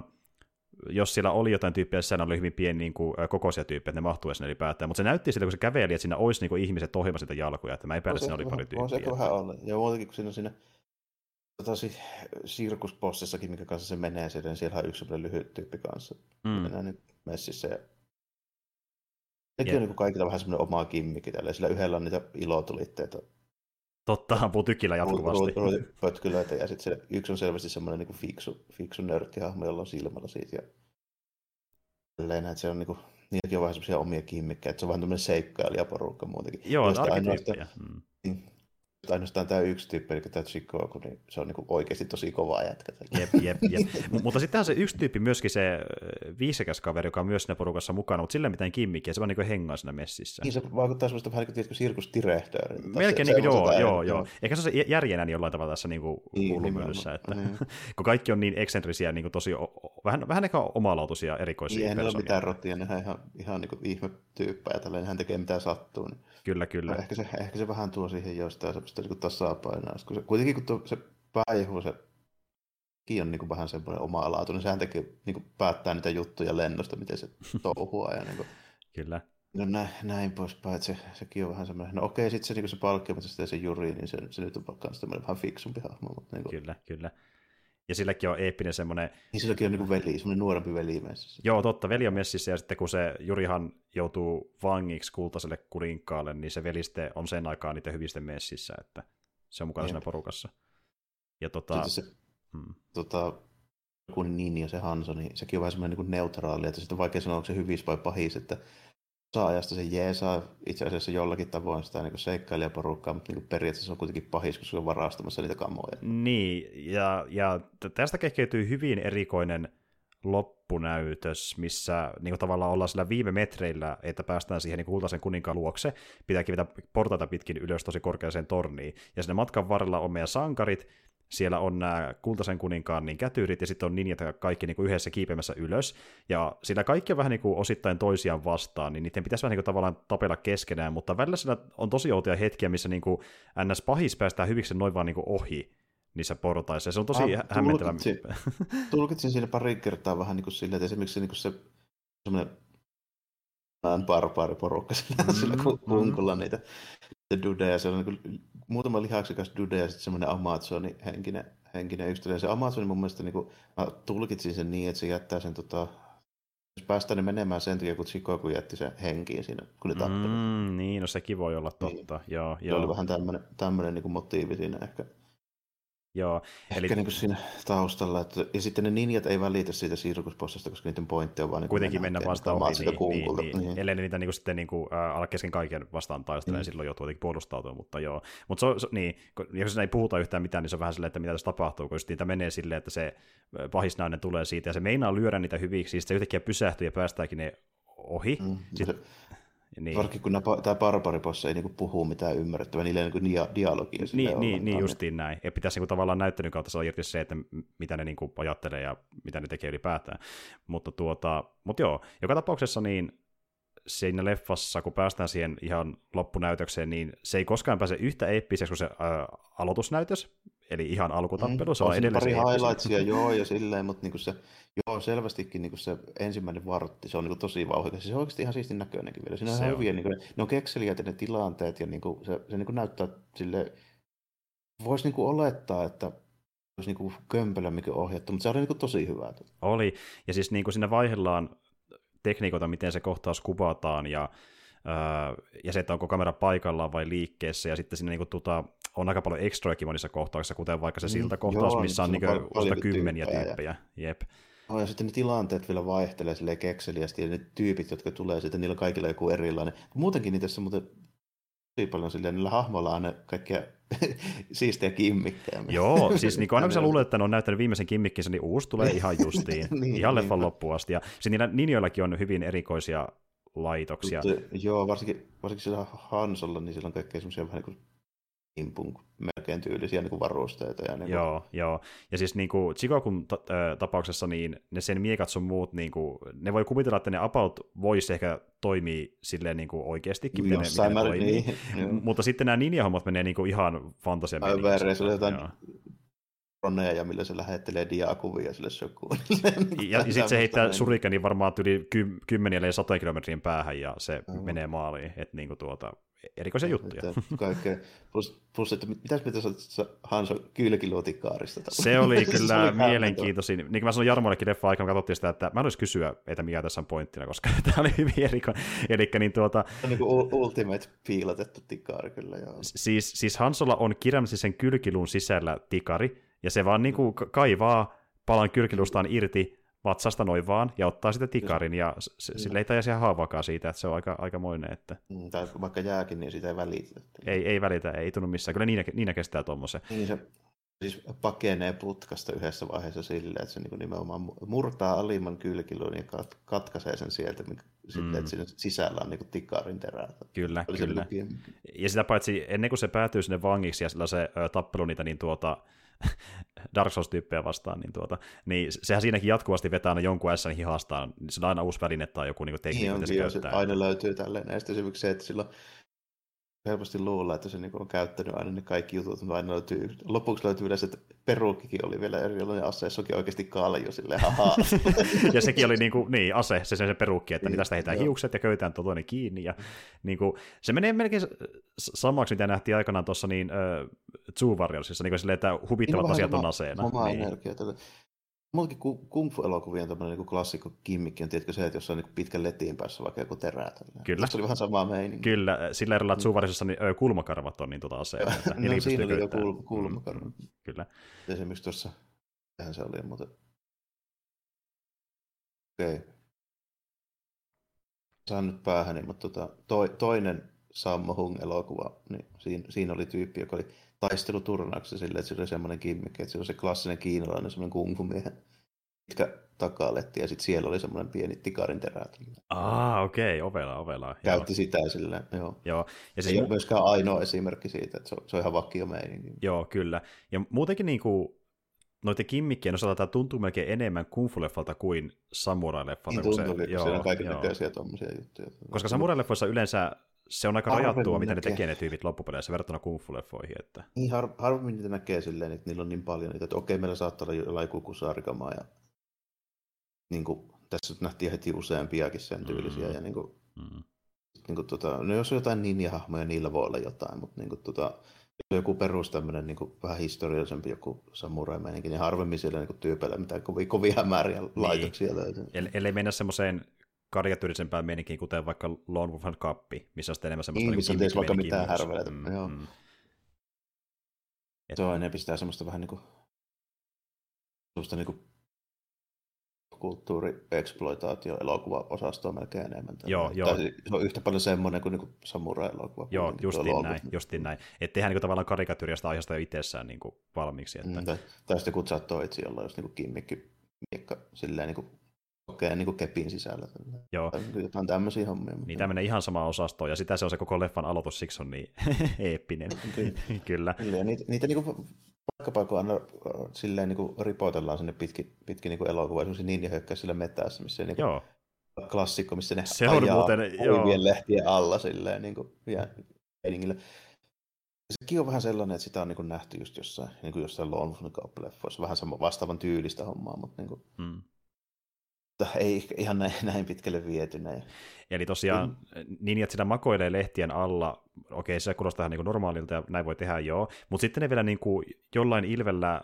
jos siellä oli jotain tyyppiä, siellä oli hyvin pieni niin kuin, kokoisia tyyppejä, että ne mahtuivat sinne ylipäätään, mutta se näytti siltä, kun se käveli, että siinä olisi niin kuin, ihmiset ohjelma sitä jalkuja, että mä epäilen, että siinä oli vähän, pari tyyppiä. On se että... vähän olla. Ja muutenkin, kun siinä on siinä totasi, sirkuspossissakin, mikä kanssa se menee, niin siellä on yksi sellainen lyhyt tyyppi kanssa. Mm. Mennään nyt messissä. Ja... Sekin yeah. on niin kaikilla vähän semmoinen oma kimmikki, tällä sillä yhdellä on niitä ilotulitteita. Totta, ampuu tykillä jatkuvasti. Pötkylöitä, ja sitten se, yksi on selvästi semmoinen niin kuin fiksu, fiksu nörttihahmo, jolla on silmällä siitä. Ja tälleen, että se on niin kuin, niilläkin on vähän semmoisia omia kimmikkiä, että se on vähän tämmöinen seikkailijaporukka muutenkin. Joo, on arkityyppiä. Mm. ainoastaan tämä yksi tyyppi, eli tämä Chikoku, niin se on niin oikeasti tosi kova jätkä. Jep, jep, jep. M- mutta sittenhän se yksi tyyppi myöskin se viisekäs kaveri, joka on myös siinä porukassa mukana, mutta sillä ei mitään kimmikkiä, se vaan niin hengaa siinä messissä. Niin, se vaikuttaa semmoista vähän niin kuin sirkustirehtöä. Melkein niin kuin joo, joo, joo. Eikä se ole se järjenä jollain tavalla tässä niin kuin hullumyllyssä, että kun kaikki on niin eksentrisiä, niin kuin tosi vähän, vähän ehkä omalaatuisia erikoisia persoonia. Ei, ei ole mitään rotia, nehän ihan, ihan niin kuin ihmetyyppää, tälleen hän tekee mitä sattuu. Niin. Kyllä, kyllä. Ehkä se, ehkä se vähän tuo siihen jostain semmoista niin tasapainoa. Kun se, kuitenkin kun tuo, se päihuu, sekin on niin vähän semmoinen oma laatu, niin sehän tekee, niin kuin päättää niitä juttuja lennosta, miten se touhuaa. Ja niin kuin, kyllä. No näin, näin poispäin, että se, sekin on vähän semmoinen. No okei, sitten se, niin se palkki, mutta sitten se Juri, niin se, se nyt on vähän fiksumpi hahmo. Mutta niin kuin, kyllä, kyllä. Ja silläkin on eeppinen semmoinen... Niin silläkin on niin kuin veli, semmoinen nuorempi veli messissä. Joo, totta, veli on messissä, ja sitten kun se Jurihan joutuu vangiksi kultaiselle kurinkaalle, niin se veli sitten on sen aikaa niiden hyvisten messissä, että se on mukana siinä porukassa. Ja tota... Se, hmm. tota kun Nini ja se Hanso, niin sekin on vähän semmoinen niin neutraali, että sitten on vaikea sanoa, onko se hyvis vai pahis, että saa ajasta se jeesaa itse asiassa jollakin tavoin sitä niin seikkailijaporukkaa, mutta niin periaatteessa se on kuitenkin pahis, kun se on varastamassa niitä kamoja. Niin, ja, ja tästä kehkeytyy hyvin erikoinen loppunäytös, missä niin tavallaan ollaan sillä viime metreillä, että päästään siihen niin kultaisen kuninkaan luokse, pitää kivetä portaita pitkin ylös tosi korkeaseen torniin, ja siinä matkan varrella on meidän sankarit, siellä on nämä kultaisen kuninkaan niin kätyyrit ja sitten on Ninjat kaikki niin kuin yhdessä kiipeämässä ylös. Ja sillä kaikki on vähän niin kuin osittain toisiaan vastaan, niin niiden pitäisi vähän niin kuin tavallaan tapella keskenään, mutta välillä sillä on tosi outoja hetkiä, missä niin kuin ns. Pahis päästään hyviksi noin vaan niin kuin ohi niissä portaissa. Se on tosi ah, hämmentävä. Tulkitsin siinä pari kertaa vähän niin kuin silleen, että esimerkiksi niin kuin se semmoinen barbaariporukka mm, sillä kunkulla mm. niitä dudeja. Se on niin muutama lihaksikas dude ja sitten semmoinen Amazonin henkinen, henkinen yksilö. Se Amazonin mun mielestä, niin kuin, mä tulkitsin sen niin, että se jättää sen, tota, jos päästään ne menemään sen takia, kun Chikoku jätti sen henkiin siinä, kun ne tappelivat. Mm, niin, no sekin voi olla totta. Niin. Joo, se joo. oli vähän tämmöinen niin motiivi siinä ehkä. Joo, eli... Ehkä niin kuin siinä taustalla. Että... Ja sitten ne ninjat ei välitä siitä sirkuspossasta, koska niiden pointti on vaan... Niin kuitenkin mennä vastaan ohi, niin, niin, niin. Ellei ne niitä niin kuin, sitten niin kuin, äh, ala kesken kaiken vastaan taistelee, mm. silloin joutuu jotenkin puolustautumaan, mutta joo. Mutta niin, jos siinä ei puhuta yhtään mitään, niin se on vähän silleen, että mitä tässä tapahtuu, kun niitä menee silleen, että se pahisnainen tulee siitä, ja se meinaa lyödä niitä hyviksi, ja sitten se yhtäkkiä pysähtyy ja päästäänkin ne ohi. Mm. Sitten... Niin. Varsinkin kun nämä, tämä barbaripossa ei niin puhu mitään ymmärrettävää, niillä ei niin dia, dialogia. Niin, niin, niin justiin näin. Ja pitäisi niin tavallaan näyttelyn kautta saada irti se, että mitä ne niin ajattelee ja mitä ne tekee ylipäätään. Mutta, tuota, mutta joo, joka tapauksessa niin siinä leffassa, kun päästään siihen ihan loppunäytökseen, niin se ei koskaan pääse yhtä eeppiseksi kuin se ää, aloitusnäytös, eli ihan alkutappelu. Mm, se on edelleen pari highlightsia, joo, ja silleen, mutta niin se, joo, selvästikin niin se ensimmäinen vartti, se on niin tosi vauhdikas. Se on oikeasti ihan siistin näköinenkin vielä. Siinä on ihan hyviä, niin kuin, ne on kekseliä ne tilanteet, ja niin kuin, se, se niin näyttää silleen, voisi niin olettaa, että olisi niin kömpelömminkin ohjattu, mutta se oli niin tosi hyvää. Oli, ja siis niin siinä vaiheellaan tekniikoita, miten se kohtaus kuvataan, ja, öö, ja se, että onko kamera paikallaan vai liikkeessä, ja sitten siinä niinku, tuota, on aika paljon extrojakin monissa kohtauksissa, kuten vaikka se siltakohtaus, mm, missä on, niinku, on useita kymmeniä tyyppejä. tyyppejä. Ja... Jep. Oh, ja sitten ne tilanteet vielä vaihtelee silleen kekseliästi, ja ne tyypit, jotka tulee siitä, niillä kaikilla joku erilainen. Muutenkin niitä tässä muuten tosi paljon silleen, niillä hahmoilla on aina kaikkia siistejä kimmikkejä. Joo, siis niin aina kun sä luulet, että ne on näyttänyt viimeisen kimmikkinsä, niin uusi tulee ihan justiin, niin, ihan leffan niin. loppuun asti. Ja niillä ninjoillakin on hyvin erikoisia laitoksia. Mutta, joo, varsinkin, varsinkin sillä Hansolla, niin sillä on kaikkea semmoisia vähän niin kuin impun melkein tyylisiä niin kuin varusteita. Ja niin kuin... Joo, joo, ja siis niin kuin Chikokun ta- äh, tapauksessa, niin ne sen miekat sun muut, niin kuin, ne voi kuvitella, että ne about voisi ehkä toimii silleen niin kuin oikeastikin, miten, miten määrin, toimii. Niin, mutta sitten nämä ninja-hommat menee niin kuin ihan fantasian. Aivan väärin, se oli jotain droneja, millä se lähettelee diakuvia sille Shoguun. Ja, ja sitten se heittää niin. surikani varmaan yli ky- kymmeniä ja satoja kilometrin päähän, ja se Aivan. menee maaliin, että niin kuin tuota... erikoisia juttuja. Kaikkea. Plus, plus, että mitäs pitäisi Hanso kylkiluotikaarista? Se oli kyllä mielenkiintoisin. Niin kuin mä sanoin Jarmoillekin leffaan aikaan, katsottiin sitä, että mä haluaisin kysyä, että mikä tässä on pointtina, koska tämä oli hyvin erikoinen. Elikkä niin tuota... Se on niin kuin ultimate piilotettu tikari kyllä. Joo. Siis, siis Hansolla on kirjallisesti sen kylkiluun sisällä tikari, ja se vaan niin kuin kaivaa palan kylkiluustaan irti, vatsasta noin vaan, ja ottaa sitä tikarin, ja se, sille ei taisi ihan haavaakaan siitä, että se on aika, aikamoinen. Että... Tai vaikka jääkin, niin siitä ei välitä. Ei, ei välitä, ei tunnu missään. Kyllä Niina, Niina kestää tuommoisen. Niin se siis pakenee putkasta yhdessä vaiheessa silleen, että se niin nimenomaan murtaa alimman kylkilön ja kat- katkaisee sen sieltä, mikä, mm. että siinä sisällä on niin tikarin terää. Kyllä, oli kyllä. Ja sitä paitsi ennen kuin se päätyy sinne vangiksi ja sillä se ö, tappelu niitä, niin tuota... Dark Souls-tyyppejä vastaan, niin, tuota, niin sehän siinäkin jatkuvasti vetää aina jonkun ässän hihastaan, niin se on aina uusi väline tai joku niin tekniikka, mitä se käyttää. Aina löytyy tälleen, ja sitten esimerkiksi se, että sillä helposti luulla, että se niin on käyttänyt aina ne kaikki jutut, mutta aina löytyy, lopuksi löytyy yleensä, että perukikin oli vielä erilainen ase, se onkin oikeasti kalju, silleen hahaa. Ja sekin oli niin, kuin, niin ase, se, se perukki, että niin, tästä heitään joo. hiukset ja köytään tuo toinen kiinni. Ja, niin kuin, se menee melkein samaksi, mitä nähtiin aikanaan tuossa niin, äh, Zoo-varjollisissa, niin silleen, että huvittavat niin, asiat on aseena. Oma niin. energia tälle. Mullakin kung fu-elokuvien tämmöinen niin klassikko kimmikki on tietkö se, että jos on niin pitkän letiin päässä vaikka joku terää. Tällainen. Kyllä. Se oli vähän samaa meininkiä. Kyllä, sillä erolla, että Zoovarisessa niin, kulmakarvat on niin tuota aseena. no niin siinä oli jo kul- kulmakarvat. Mm, kyllä. Esimerkiksi tuossa, tähän se oli, mutta... Okei. Okay. Saan nyt päähäni, mutta tota, to- toinen Sammo Hung-elokuva, niin siinä, siinä oli tyyppi, joka oli... taisteluturnauksessa silleen, että se oli semmoinen kimmikki, että se oli se klassinen kiinalainen semmoinen kungfumiehen, mitkä takaletti, ja sitten siellä oli semmoinen pieni tikarin terä. Aa, okei, okay. ovela, ovela. Käytti joo. sitä silleen, joo. joo. Ja siis ei mu- ole myöskään ainoa esimerkki siitä, että se on, se on ihan vakio meininki. Joo, kyllä. Ja muutenkin niinku... Noiden kimmikkien osalta tämä tuntuu melkein enemmän kungfu-leffalta kuin samurai-leffalta. Niin tuntuu, se, joo, se on kaiken näköisiä tuommoisia juttuja. Koska samurai-leffoissa yleensä se on aika harvemmin rajattua, mitä ne tekee ne tyypit loppupeleissä verrattuna kungfu-leffoihin. Että... Niin har, harvemmin niitä näkee silleen, että niillä on niin paljon niitä, että okei, meillä saattaa olla jollain kukusarikamaa. Ja... Niin kuin, tässä nähtiin heti useampiakin sen tyylisiä. Mm. Ja niin kuin, mm. niin kuin, tota, no jos on jotain ninja-hahmoja, niillä voi olla jotain, mutta... Niin kuin, tota, joku perus tämmöinen niin vähän historiallisempi joku samurai-meininki, niin harvemmin siellä niin tyypeillä mitään kovia, kovia määriä laitoksia löytyy. Niin. Ellei mennä semmoiseen karikatyyrisempään meininkiin, kuten vaikka Lone Wolf and Cub, missä on sitten enemmän semmoista niin, niin kuin vaikka mitään härveleitä. Mm, joo. Mm. Se on enemmän sitä semmoista vähän niin kuin, semmoista niin kuin kulttuuri-exploitaatio-elokuva-osastoa melkein enemmän. Joo, joo. Tai se on yhtä paljon semmoinen kuin niinku samurai-elokuva. Joo, justiin näin, justiin näin. Että tehdään niinku tavallaan karikatyyriasta aiheesta jo itsessään niinku valmiiksi. Että... Mm, tai, tai sitten kutsaa toitsi, jolla on just niinku kimmikki miekka silleen niinku kokeen niinku kepin sisällä. Joo. Tai jotain tämmöisiä hommia. Niin tämä menee ihan samaan osastoon, ja sitä se on se koko leffan aloitus, siksi on niin eeppinen. Kyllä. Kyllä. Niitä, niitä niinku... Vaikkapa kun aina silleen niin ripoitellaan sinne pitkin, pitkin niin elokuva, esimerkiksi Ninja hyökkää sillä metässä, missä niin klassikko, missä ne se ajaa muuten, huivien lehtien alla silleen niin kuin, ja edingillä. Sekin on vähän sellainen, että sitä on niin nähty just jossain, niin jossain Lone-Wolf-leffoissa, vähän sama, vastaavan tyylistä hommaa, mutta niin kuin, hmm. ei ihan näin, näin pitkälle vietynä. Eli tosiaan mm. Ninjat sitä makoilee lehtien alla, okei se kuulostaa ihan niin normaalilta ja näin voi tehdä joo, mutta sitten ne vielä niin kuin jollain ilvellä,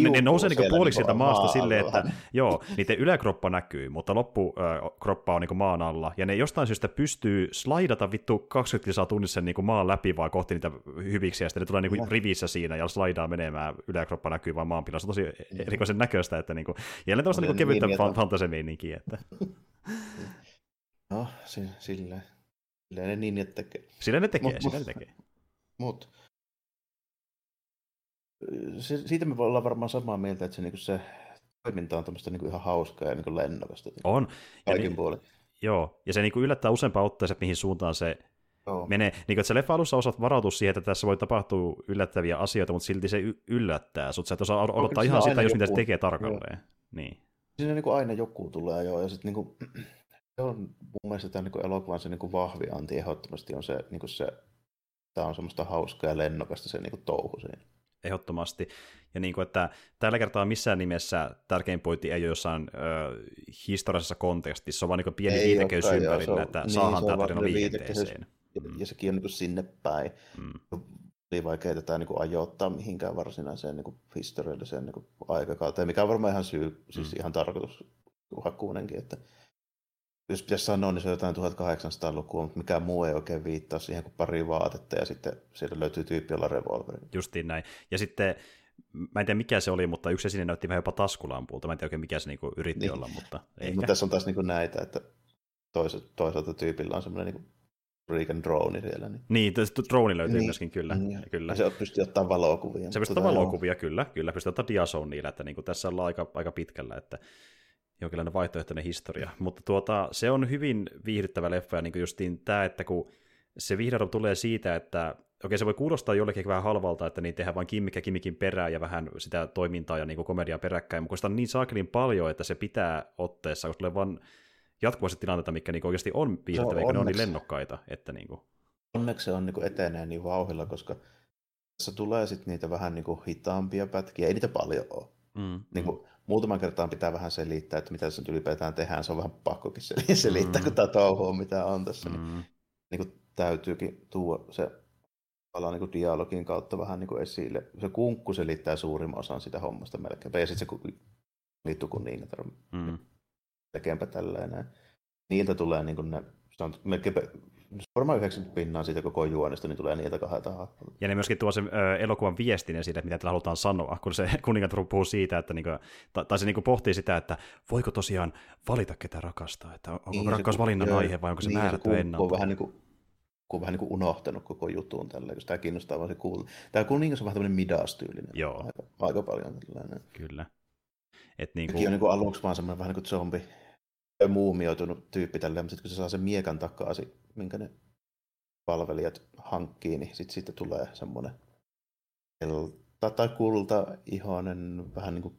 ne, ne nousee niin puoliksi sieltä maasta silleen, että joo, niiden yläkroppa näkyy, mutta loppukroppa on niin maan alla, ja ne jostain syystä pystyy slaidata vittu kaksikymmentä kilometriä tunnissa niin maan läpi vaan kohti niitä hyviksi, ja sitten ne tulee niin rivissä siinä ja slaidaa menemään, yläkroppa näkyy vaan maan pinnassa, tosi erikoisen näköistä, että niin kuin, jälleen tällaista niin kevyttä fantasemeininkiä. Että... No, silleen, silleen ne ninjat tekee. Silleen ne tekee, mut, silleen ne tekee. Mut, se, siitä me ollaan varmaan samaa mieltä, että se, niin se toiminta on tämmöistä niin ihan hauskaa ja niin lennokasta. On. Kaikin niin, puolin. Joo, ja se niin yllättää useampaan otteeseen, mihin suuntaan se joo. menee. Niin kuin, se leffa alussa osaat varautua siihen, että tässä voi tapahtua yllättäviä asioita, mutta silti se yllättää sut. Sä et osaa odottaa ihan sitä, jos mitä se tekee tarkalleen. Niin. Siinä niin aina joku tulee, joo, ja sitten... Niin kuin... Se on mun mielestä tämän niin elokuvan se niin vahvin anti ehdottomasti on se, niin se, tämä on semmoista hauskaa ja lennokasta se niin touhu siinä. Ehdottomasti. Ja niin kuin, että tällä kertaa missään nimessä tärkein pointti ei ole jossain ö, historiallisessa kontekstissa, vaan niin pieni viitekeys ympärillä, että saadaan tämä tarina liikenteeseen. Ja sekin on niin sinne päin. Mm. Oli vaikea tätä niin ajoittaa mihinkään varsinaiseen niin historialliseen niin aikakauteen, mikä on varmaan ihan syy, siis mm. ihan tarkoitushakuinenkin, että jos pitäisi sanoa, niin se on jotain tuhatkahdeksansataalukua, mutta mikään muu ei oikein viittaa siihen kuin pari vaatetta, ja sitten siellä löytyy tyyppi, jolla on revolveri. Justiin näin. Ja sitten mä en tiedä mikä se oli, mutta yksi esine näytti vähän jopa taskulampulta. Mä en tiedä oikein mikä se niinku yritti niin olla, mutta eikä. Niin, mutta tässä on taas niinku näitä, että toisaalta tyypillä on semmoinen niinku Riikan drone siellä. Niin, niin drone löytyy niin myöskin, kyllä. Niin. kyllä. Se pystyy ottaa valokuvia. Se pystyy ottaa valokuvia, kyllä. Kyllä pystyy ottaa diasoon niillä, että niin kuin tässä ollaan aika, aika pitkällä, että jonkinlainen vaihtoehtoinen historia. Mutta tuota, se on hyvin viihdyttävä leffa, ja niin kuin justiin tämä, että kun se vihdoin tulee siitä, että okei, se voi kuulostaa jollekin vähän halvalta, että niin tehdään vain kimmikkä kimmikin perään ja vähän sitä toimintaa ja niin kuin komediaa peräkkäin, mutta sitä on niin saakelin paljon, että se pitää otteessa, koska tulee vaan jatkuvasti tilanteita, mitkä niinku oikeasti on piirrettäviä, eikä ne on niin lennokkaita. Että niinku. Onneksi se on niinku etenee niin vauhdilla, koska tässä tulee sitten niitä vähän niinku hitaampia pätkiä, ei niitä paljon ole. Mm. Niinku, muutaman kertaan pitää vähän selittää, että mitä tässä nyt ylipäätään tehdään, se on vähän pakkokin selittää, mm. kun tämä touhu on, mitä on tässä. Mm. Niin, niinku, täytyykin tuoda se ala niinku dialogin kautta vähän niinku esille. Se kunkku selittää suurimman osan sitä hommasta melkein, ja sitten se liittyy kun niin, että mm. tekempä tällainen. Niiltä tulee niin kuin ne, on melkein varmaan yhdeksänkymmentä pinnaa siitä koko juonesta, niin tulee niiltä kahdelta hahmolta. Ja ne myöskin tuo sen ö, elokuvan viestinen siitä, mitä halutaan sanoa, kun se kuningatar puhuu siitä, että niin kuin, tai, tai se niin kuin pohtii sitä, että voiko tosiaan valita ketä rakastaa, että onko niin, rakkaus kun, valinnan joo, aihe vai onko se niin, määrätty ennalta. Kun on vähän niin kuin, kun on vähän niin kuin unohtanut koko jutun tällä, koska tämä kiinnostaa vaan se kuulla. Tämä kuningas on vähän tämmöinen midastyylinen. Joo. Aika, aika paljon tällainen. Kyllä. Et niin kuin on niin aluksi vaan semmoinen vähän niin kuin zombi muumioitunut tyyppi tälleen, mutta kun se saa sen miekan takaisin, minkä ne palvelijat hankkii, niin sitten siitä tulee semmoinen kelta tai kulta ihoinen, vähän niin kuin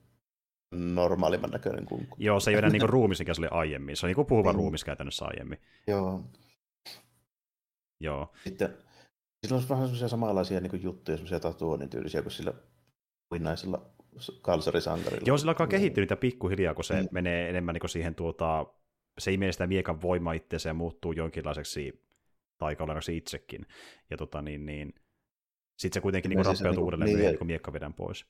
normaalimman näköinen kunkku. Joo, se ei ole niin kuin ruumis, mikä se oli aiemmin. Se on niin kuin puhuva niin ruumis käytännössä aiemmin. Joo. Joo. Sitten sillä on vähän semmoisia samanlaisia niin kuin juttuja, semmoisia tatuoinnityylisiä kuin sillä uinaisella kalsarisankarilla. Joo, sillä alkaa kehittyä niitä pikkuhiljaa, kun se mm. menee enemmän niin siihen, tuota, se imee sitä miekan voimaa itseensä ja muuttuu jonkinlaiseksi taikaolennoksi itsekin. Ja tota, niin, niin, sitten se kuitenkin niin rappeutuu niin, uudelleen, niin, kun miekka vedän pois.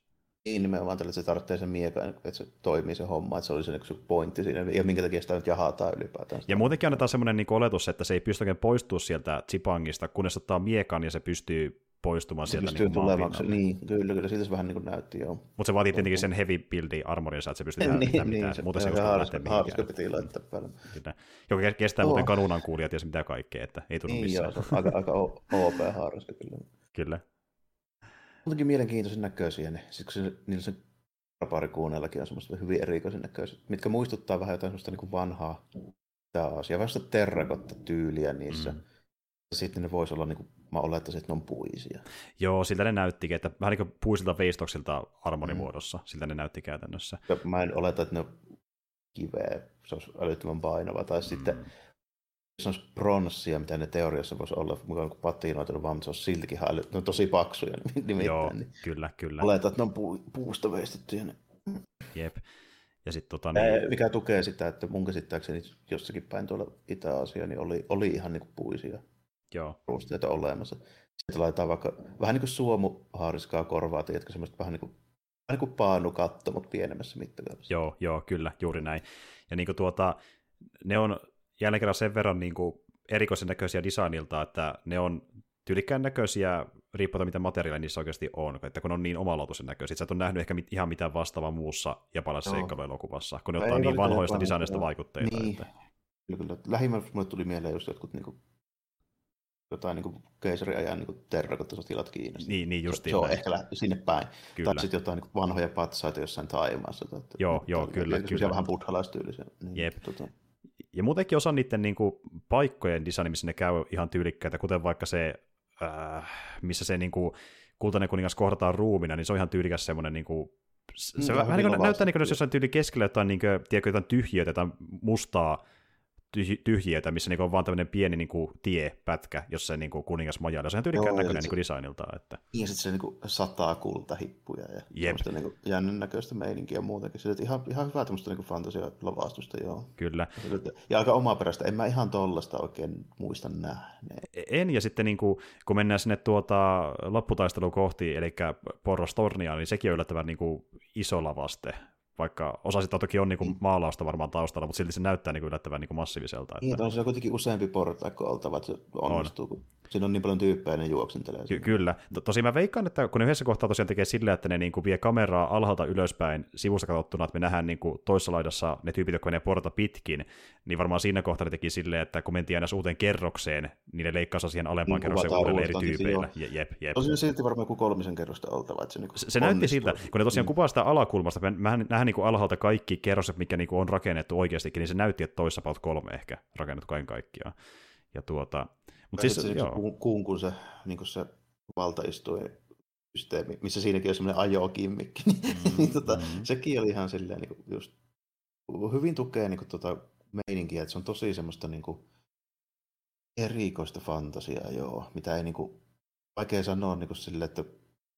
Niin, nimenomaan tällä, että se tarvitsee sen miekan, että se toimii se homma, että se oli se, se pointti siinä, ja minkä takia sitä nyt jahataan ylipäätään. Ja muutenkin annetaan semmoinen niin oletus, että se ei pysty oikein poistua sieltä Zipangista, kunnes ottaa miekan ja se pystyy poistumaan se sieltä niin maanpinnalle. Niin, kyllä, kyllä. Siltä se vähän niin kuin näytti, joo. Mutta se vaatii tietenkin sen heavy buildin armorinsa, että se pystyy tehdä niin, mitään. Niin, se muuten se ei koskaan lähteä mihinkään. Haaviska piti laittaa päälle. Kyllä. Joka kestää oh. muuten kanunan kuulijat ja se mitä kaikkea, että ei tunnu niin, missään. Joo, aika, aika O P-haarasta kyllä. Kyllä. Muutenkin mielenkiintoisen näköisiä ne. Sitten kun niillä se raparikuuneellakin on semmoista hyvin erikoisen näköisiä, mitkä muistuttaa vähän jotain semmoista niin kuin vanhaa taas. Ja vähän sitä terrakotta-tyyliä niissä. Mm. Sitten ne voisi olla, niin kuin, mä olettaisin, että ne on puisia. Joo, siltä ne näyttikin, että vähän niin kuin puisilta veistoksilta armonimuodossa, mm. siltä ne näytti käytännössä. Ja mä en oleta, että ne on kiveä, se olisi älyttömän painava, tai mm. sitten se on pronssia, mitä ne teoriassa voisi olla, mukaan kuin patinoitunut, vaan se on siltikin äly... ne on tosi paksuja nimittäin. Joo, niin kyllä, kyllä. Oletan, että ne on pu... puusta veistettyjä. Jep. Ja sit, tota, niin... mikä tukee sitä, että mun käsittääkseni jossakin päin tuolla Itä-Asia, niin oli, oli ihan niin kuin puisia. Joo. Ruusteita olemassa. Sitten laitetaan vaikka vähän niin kuin suomuhaariskaa korvaa, tiedätkö, semmoista vähän niin kuin, vähän niin kuin paanukatto, mutta pienemmässä mittakaavassa. Joo, joo, kyllä, juuri näin. Ja niin kuin tuota, ne on jälleen kerran sen verran niin kuin erikoisen näköisiä designilta, että ne on tyylikkään näköisiä, riippuen mitä materiaalia niissä oikeasti on, että kun on niin omalaatuisen näköisiä. Sä et ole nähnyt ehkä mit, ihan mitään vastaavaa muussa japanilaisessa seikkailuelokuvassa, kun ne ottaa niin vanhoista designista vaikutteita. Niin. Että... kyllä, lähimmän mulle tuli mieleen just jotkut niin kuin jotain niin kuin keisariajan niin terrakottasotilat Kiinasta. Niin, niin justiin. Se on näin. Ehkä lähty sinne päin. Kyllä. Tai sitten jotain niin kuin vanhoja patsaita jossain Taimaassa. Joo, niin, joo, kyllä. Kyllä. Vähän buddhalaistyylisiä. Niin, jep. Tota. Ja muutenkin osa niiden niin kuin paikkojen design, missä ne käy ihan tyylikkäitä, kuten vaikka se, äh, missä se niin kuin kultainen kuningas kohdataan ruumina, niin se on ihan tyylikäs semmoinen... niin kuin, se mm, se vähän niin kuin näyttää, niin kuin, jos jossain tyyli keskellä jotain, niin kuin, tiedätkö, jotain tyhjiötä, jotain mustaa tyhjiötä, missä on vaan tämmöinen pieni niin kuin, tiepätkä, jossa niin kuin, kuningas majailla. Se on tyylikkään näköinen niin kuin designilta. Että... ja sitten se niin kuin, sataa kultahippuja ja niin jännän näköistä meininkiä muutenkin. Sille, ihan, ihan hyvää tämmöistä niin fantasia-lavastusta, joo. Kyllä. Ja aika omaperäistä. En mä ihan tollasta oikein muista nähneen. En, ja sitten niin kuin, kun mennään sinne tuota, lopputaisteluun kohti, eli Porrostornia, niin sekin on yllättävän niin kuin, iso lavaste. Vaikka osa sitä toki on niinku maalausta varmaan taustalla, mutta silti se näyttää niinku yllättävän niinku massiiviselta. Että... Niin, on siellä kuitenkin useampi portaikko oltava, että se onnistuu, on. Kun siinä on niin paljon tyyppejä, ne juoksentelee. Ky- kyllä. Tosiaan mä veikkaan, että kun ne yhdessä kohtaa tosiaan tekee silleen, että ne niinku vie kameraa alhaalta ylöspäin sivusta katsottuna, että me nähdään niinku toisessa laidassa ne tyypit, jotka menee porta pitkin, niin varmaan siinä kohtaa ne teki silleen, että kun mentiin aina uuteen kerrokseen, niin ne leikkaa siihen alempaan niin, kerrokseen uudelleen eri tyypeillä. Jep, jep. Tosiaan silti varmaan kuin kolmisen kerrosta oltava, että se niinku se näytti siltä, kun ne tosiaan mm. kuvaa sitä alakulmasta, nähdään niinku alhaalta kaikki kerrokset, mikä niinku on rakennettu oikeastikin, niin se näytti, että toissa about kolme ehkä rakennettu kaiken kaikkiaan. Ja tuota... Mut siis, se, kuun, kun se, niin se valtaistuinsysteemi, missä siinäkin on semmoinen ajokimmikki, niin mm, tota, mm. sekin oli ihan silleen, niin kuin, just, hyvin tukee niin kuin, tota, meininkiä, että se on tosi semmoista niin kuin, erikoista fantasiaa, joo, mitä ei niin kuin, vaikea sanoa niin kuin, silleen, että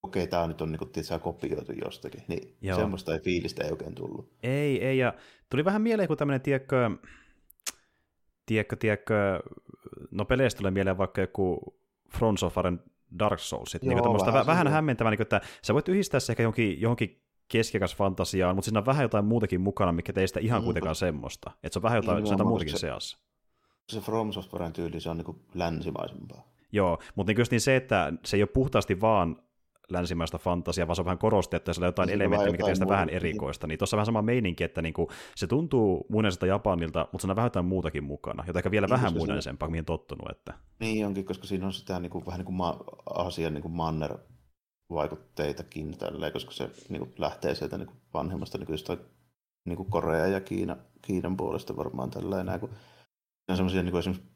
okei, tämä nyt on niin kuin, tietysti, kopioitu jostakin, niin joo. Semmoista ei fiilistä ei oikein tullut. Ei, ei, ja tuli vähän mieleen, kun tämmöinen, tiedätkö, tiedätkö, tiedätkö, no peleistä tulee mieleen vaikka joku FromSoftwaren Dark Souls. Joo, niin vähän vähän hämmentävää, niin että sä voit yhdistää se ehkä johonkin, johonkin keskikäisfantasiaan, mutta siinä on vähän jotain muutakin mukana, mikä ei sitä ihan mm. kuitenkaan semmoista. Että se on vähän jotain, jotain muutakin se, seassa. Se FromSoftwaren tyyli, se on niin kuin länsimaisempaa. Joo, mutta niin niin se, että se ei ole puhtaasti vaan länsimäistä fantasiaa, vaan se on vähän korostettu, ja siellä on jotain elementtejä, mikä tekee sitä vähän erikoista. Niin tuossa on vähän sama meininki, että niinku, se tuntuu muinaiselta Japanilta, mutta se on vähän jotain muutakin mukana, jota ehkä vielä niin, vähän muinaisempaa, mihin tottunut. Että... Niin onkin, koska siinä on sitä niinku, vähän niin kuin ma- Aasian niinku manner-vaikutteitakin, tälleen, koska se niinku, lähtee sieltä niinku, vanhemmasta niinku, jostain, niinku, Korea ja Kiina, Kiinan puolesta varmaan tällainen. Siinä on sellaisia niinku, esimerkiksi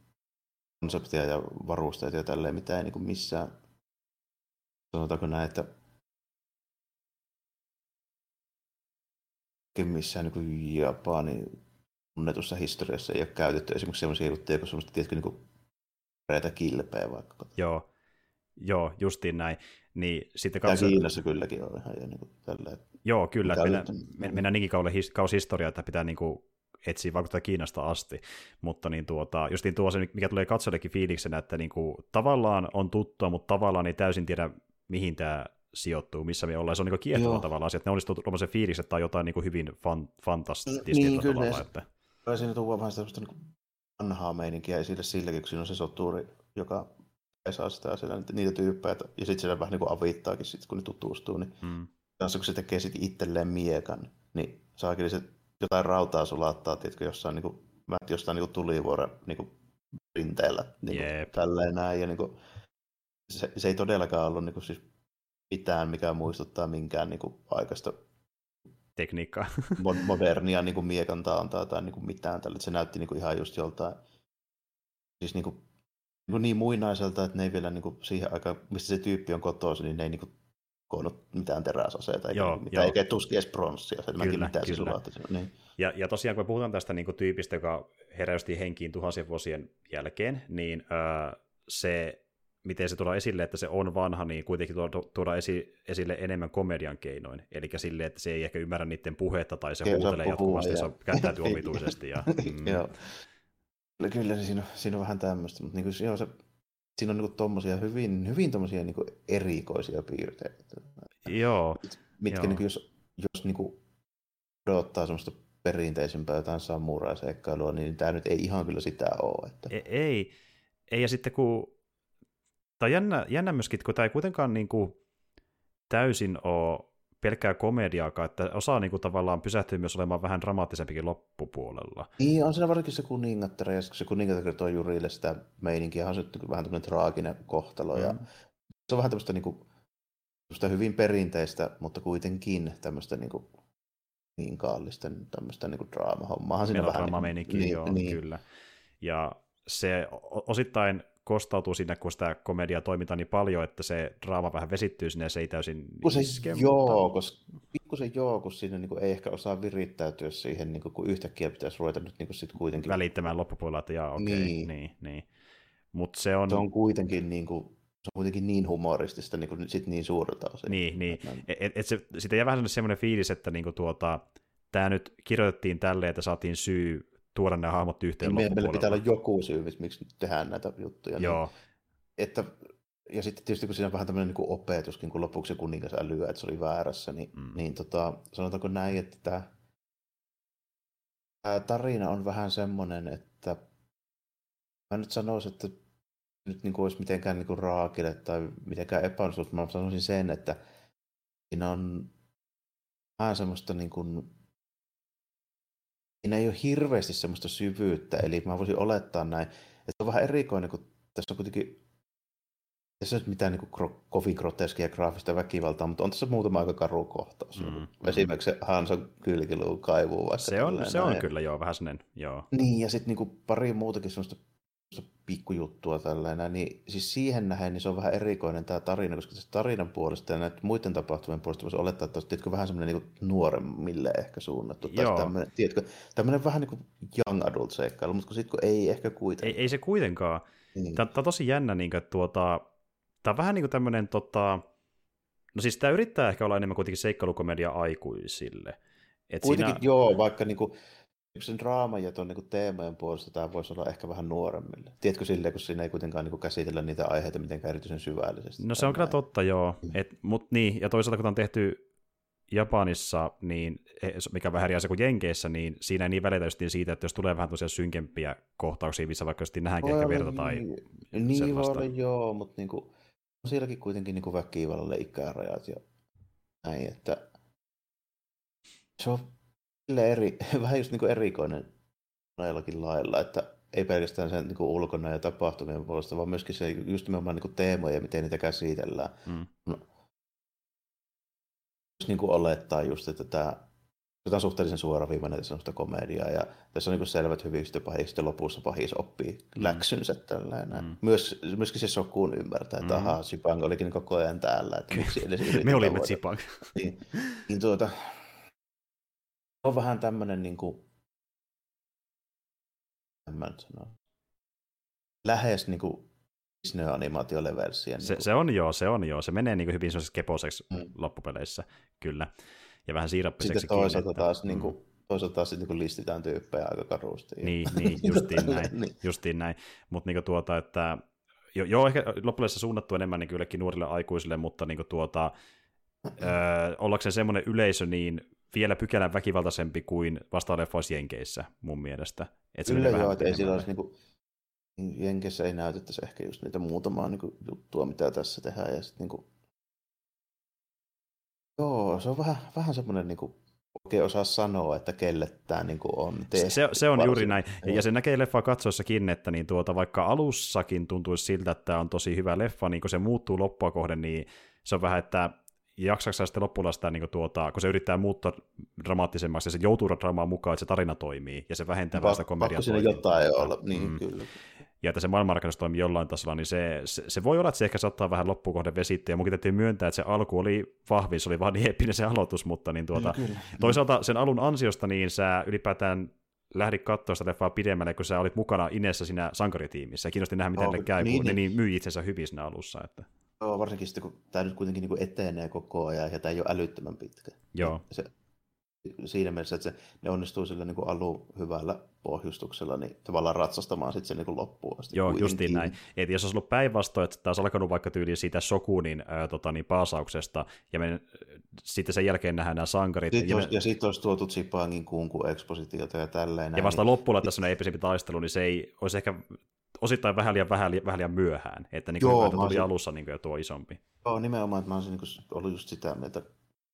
konsepteja ja varusteita ja tälleen, mitä ei niinku, missään sanotaanko näin, että missään niin Japanin tunnetussa historiassa ei ole käytetty esimerkiksi sellaisia juttuja, kun semmoista tietysti niin reitä kilpeä vaikka. Joo, joo justiin näin. Niin, sitten kanssa... Kiinassa kylläkin on ihan jo niin kuin tällä. Joo, kyllä. Mennään, mennään niinkin kausi historiaa, että pitää niin kuin etsiä vaikuttaa Kiinasta asti, mutta niin tuota, justiin tuo se, mikä tulee katsojallekin fiiliksenä, että niin kuin tavallaan on tuttua, mutta tavallaan ei täysin tiedä mihin tämä sijoittuu, missä me ollaan. Se on niin kiehtova tavalla asia, että ne olisivat tuollaisen fiiliksen tai jotain niin hyvin fan, fantastista niin, kyllä, tavalla. Että... Siinä tuodaan vähän sellaista niin vanhaa meininkiä esille silläkin, kun siinä on se soturi, joka ei saa sitä siellä, niitä tyyppejä, ja sitten siellä vähän niin kuin aviittaakin, sit, kun ne tutustuu. Niin mm. kun se tekee sitten itselleen miekan, niin saakin se jotain rautaa sulattaa, tiedätkö, jossain, niin kuin, jostain niin tulivuoren niin rinteellä, niin yep. Tälleen näin. Ja, niin kuin, Se, se ei todellakaan ollut niin kuin, siis mitään, mikä muistuttaa minkään niin kuin, aikaista tekniikkaa. modernia niin kuin, miekantaantaa tai niin kuin, mitään tällä. Se näytti niin kuin, ihan just joltain siis, niin, kuin, niin muinaiselta, että ne ei vielä niin kuin, siihen aikaan, mistä se tyyppi on kotoisin, niin ne ei niin kuin, koonnut mitään teräsaseita, eikä, joo, mitään, eikä tuskin edes pronssia, että mäkin mitään se sulaatti. Niin. Ja, ja tosiaan, kun me puhutaan tästä niin kuin, tyypistä, joka heräysti henkiin tuhansien vuosien jälkeen, niin öö, se... miten se tuodaan esille, että se on vanha, niin kuitenkin tuodaan esi- esille enemmän komedian keinoin. Eli silleen, että se ei ehkä ymmärrä niiden puhetta tai se Keosa huutelee jatkuvasti ja se käyttäytyy omituisesti. Ja, mm. no, kyllä niin siinä, on, siinä on vähän tämmöistä, mutta niin se, siinä on niin tommosia hyvin, hyvin tommosia niin erikoisia piirteitä. Joo. Mitkä joo. Niin jos, jos niin odottaa semmoista perinteisempää jotain samuraiseikkailua, niin tämä nyt ei ihan kyllä sitä ole. Että... Ei, ei, ei, ja sitten kun tämä on jännä, jännä myöskin, kun tämä ei kuitenkaan niin kuin täysin ole pelkkää komediaakaan, että osaa niin kuin tavallaan pysähtyä myös olemaan vähän dramaattisempikin loppupuolella. Niin, on siinä varsinkin se kuningattara, ja se kuningattara kertoo Jurille sitä meininkiä, on se vähän tämmöinen traaginen kohtalo, mm. ja se on vähän tämmöistä, niin kuin, tämmöistä hyvin perinteistä, mutta kuitenkin tämmöistä niin kuin, niin kaallista tämmöistä niin kuin draamahommaa. Melodraama-meininkiä, niin, joo, niin. Kyllä. Ja se osittain kostautuu siinä, kun sitä komedia toimitaan niin paljon, että se draama vähän vesittyy sinne ja se ei täysin se iske. Joo, koska, pikkusen joo, kun siinä niin kuin ei ehkä osaa virittäytyä siihen, niin kuin, kun yhtäkkiä pitäisi ruveta nyt niin kuin sit kuitenkin... Välittämään loppupuolella, että jaa, okei, okay, niin. niin, niin. Mutta se on... Se on kuitenkin niin kuin... Se on kuitenkin niin humoristista, niin kuin sit niin suurta osin. Niin, niin. Et, et se, siitä jää vähän semmoinen fiilis, että niin kuin tuota, tämä nyt kirjoitettiin tälleen, että saatiin syy tuoda nämä hahmot yhteen loppupuolella. Meillä pitää olla joku syy, miksi nyt tehdään näitä juttuja. Joo. Niin, että ja sitten tietysti kun siinä on vähän tämmöinen niin kuin opetuskin, kun lopuksi kuningas älyä, että se oli väärässä, niin, mm. niin tota, sanotaanko näin, että tämä, tämä tarina on vähän semmoinen, että mä nyt sanoisin, että nyt niin kuin olisi mitenkään niin kuin raakille tai mitenkään epäonnistunut, mä sanoisin sen, että siinä on vähän semmoista niin kuin, siinä ei ole hirveästi semmoista syvyyttä, eli mä voisin olettaa näin, että se on vähän erikoinen, kun tässä on kuitenkin, tässä ei ole mitään niin kuin kovin groteskia ja graafista väkivaltaa, mutta on tässä muutama aika karu kohtaus. Mm, esimerkiksi mm. Hanson kylkiluun kaivuu vaikka. Se on, se on kyllä joo, vähän sellainen, joo. Niin, ja sitten niin pari muutakin semmoista pikkujuttua tällainen, niin siis siihen nähden niin se on vähän erikoinen tämä tarina, koska tässä tarinan puolesta ja näiden muiden tapahtumien puolesta voisi olettaa, että olisi vähän semmoinen niin nuoremmille ehkä suunnattu. Joo. Tämmöinen, tiedätkö, tämmöinen vähän niin kuin young adult seikkailu, mutta sitten kun ei ehkä kuitenkaan. Ei, ei se kuitenkaan. Niin. Tämä on tosi jännä, niin kuin, tuota, tämä on vähän niin kuin tämmöinen, tota, no siis tämä yrittää ehkä olla enemmän kuitenkin seikkailukomedia aikuisille. Et kuitenkin siinä... joo, vaikka niin kuin, sen draaman ja tuon niin teemojen puolesta tämä voisi olla ehkä vähän nuoremmille. Tiedätkö silleen, kun siinä ei kuitenkaan niin kuin käsitellä niitä aiheita mitenkään erityisen syvällisesti? No se on näin. Kyllä totta, joo. Et, mut niin, ja toisaalta kun tämä on tehty Japanissa, niin, mikä vähän eri asia kuin Jenkeissä, niin siinä ei niin välitä siitä, että jos tulee vähän tuollaisia synkempiä kohtauksia, missä vaikka jostain nähdäänkin ehkä verta tai niin, niin voi joo, mutta niin kuin, sielläkin kuitenkin niin kuin väkivallalle ikärajat ja näin, että se on eri, vähän just niin kuin erikoinen jollakin lailla, että ei pelkästään sen niin kuin ulkona ja tapahtumien puolesta, vaan myöskin se just nimenomaan niin kuin teemoja ja miten niitä käsitellään. Mm. No, jos niin kuin olettaa just, että tämä, tämä on suhteellisen suoraviivainen sellaista komediaa ja tässä on niin kuin selvät hyviksi ja pahiksi ja lopussa pahis oppii mm. läksynsä tällainen. Mm. Myös, myöskin se Shogun ymmärtää, että mm. ahaa, Zipang olikin koko ajan täällä. Että miksi me olimme Zipang. Niin, niin tuota... on vähän tämmöinen niinku en mä nyt sano lähes niinku Disney-animaatiolevelsiä. Niin se, se on joo, se on joo. Se menee niinku hyvin semmoiseksi keposeksi mm. loppupeleissä, kyllä. Ja vähän siirappiseksi. Sitten toisaalta kiinni, taas mm. niinku toisaalta taas niinku listitään tyyppejä aika karusti. Niin, niin justiin näin, niin. justiin näin. Mut niinku tuota, että joo, jo, ehkä loppupeleissä suunnattu enemmän niinku yllekin nuorille aikuisille, mutta niinku tuota öö, ollakseen semmoinen yleisö niin vielä pykälän väkivaltaisempi kuin vasta-leffa olisi Jenkeissä, mun mielestä. Et se kyllä joo, että ei sillä olisi niinku, Jenkeissä ei näytettäisi ehkä just niitä muutamaa niinku juttua, mitä tässä tehdään. Ja sit niinku... joo, se on vähän, vähän semmoinen, niinku, oikein osaa sanoa, että kelle tämä niinku on tehty. Se, se on varsin. Juuri näin. Ja, ja se näkee leffaa katsoessakin, että niin tuota, vaikka alussakin tuntuisi siltä, että tämä on tosi hyvä leffa, niin kun se muuttuu loppua kohden, niin se on vähän, että jaksaksaan sitten loppuilla sitä, niin tuota, kun se yrittää muuttaa dramaattisemmaksi ja se joutuu draamaan mukaan, että se tarina toimii ja se vähentää Va- sitä komediaa. Pakko jotain olla, niin mm. kyllä. Ja että se maailmanrakennus toimii jollain tasolla, niin se, se, se voi olla, että se ehkä saattaa vähän loppukohden vesittyä. Ja munkin täytyy myöntää, että se alku oli vahvin, se oli vaan eeppinen se aloitus, mutta niin tuota, toisaalta sen alun ansiosta niin sä ylipäätään lähdit katsoa sitä leffaa pidemmälle, kun sä olit mukana Inessa siinä sankaritiimissä ja kiinnosti nähdä, miten oh, ne käy, niin, kun niin. ne niin myy itsensä hyvin siinä alussa, että... Joo, varsinkin sitten, kun tämä nyt kuitenkin niin kuin etenee koko ajan, ja tämä ei ole älyttömän pitkä. Joo. Se, siinä mielessä, että se, ne onnistuu sillä niin alun hyvällä pohjustuksella, niin tavallaan ratsastamaan sitten se niin kuin loppuun asti. Joo, justiin näin. Et jos olisi ollut päinvastoin, että tämä olisi alkanut vaikka tyyliin siitä Shogunin ää, tota, niin, paasauksesta, ja me, sitten sen jälkeen nähdään nämä sankarit. Sitten ja me... ja sitten olisi tuotu Zipangin kunku-ekspositiota ja tälleen. Ja vasta niin... loppuun tässä on eeppisempi taistelu, niin se ei olisi ehkä... osittain vähän liian, vähän liian, vähän liian myöhään, että niin joo, tuli olisin... alussa niin kuin, jo tuo isompi. Joo, nimenomaan, että mä olisin niin ollut just sitä mieltä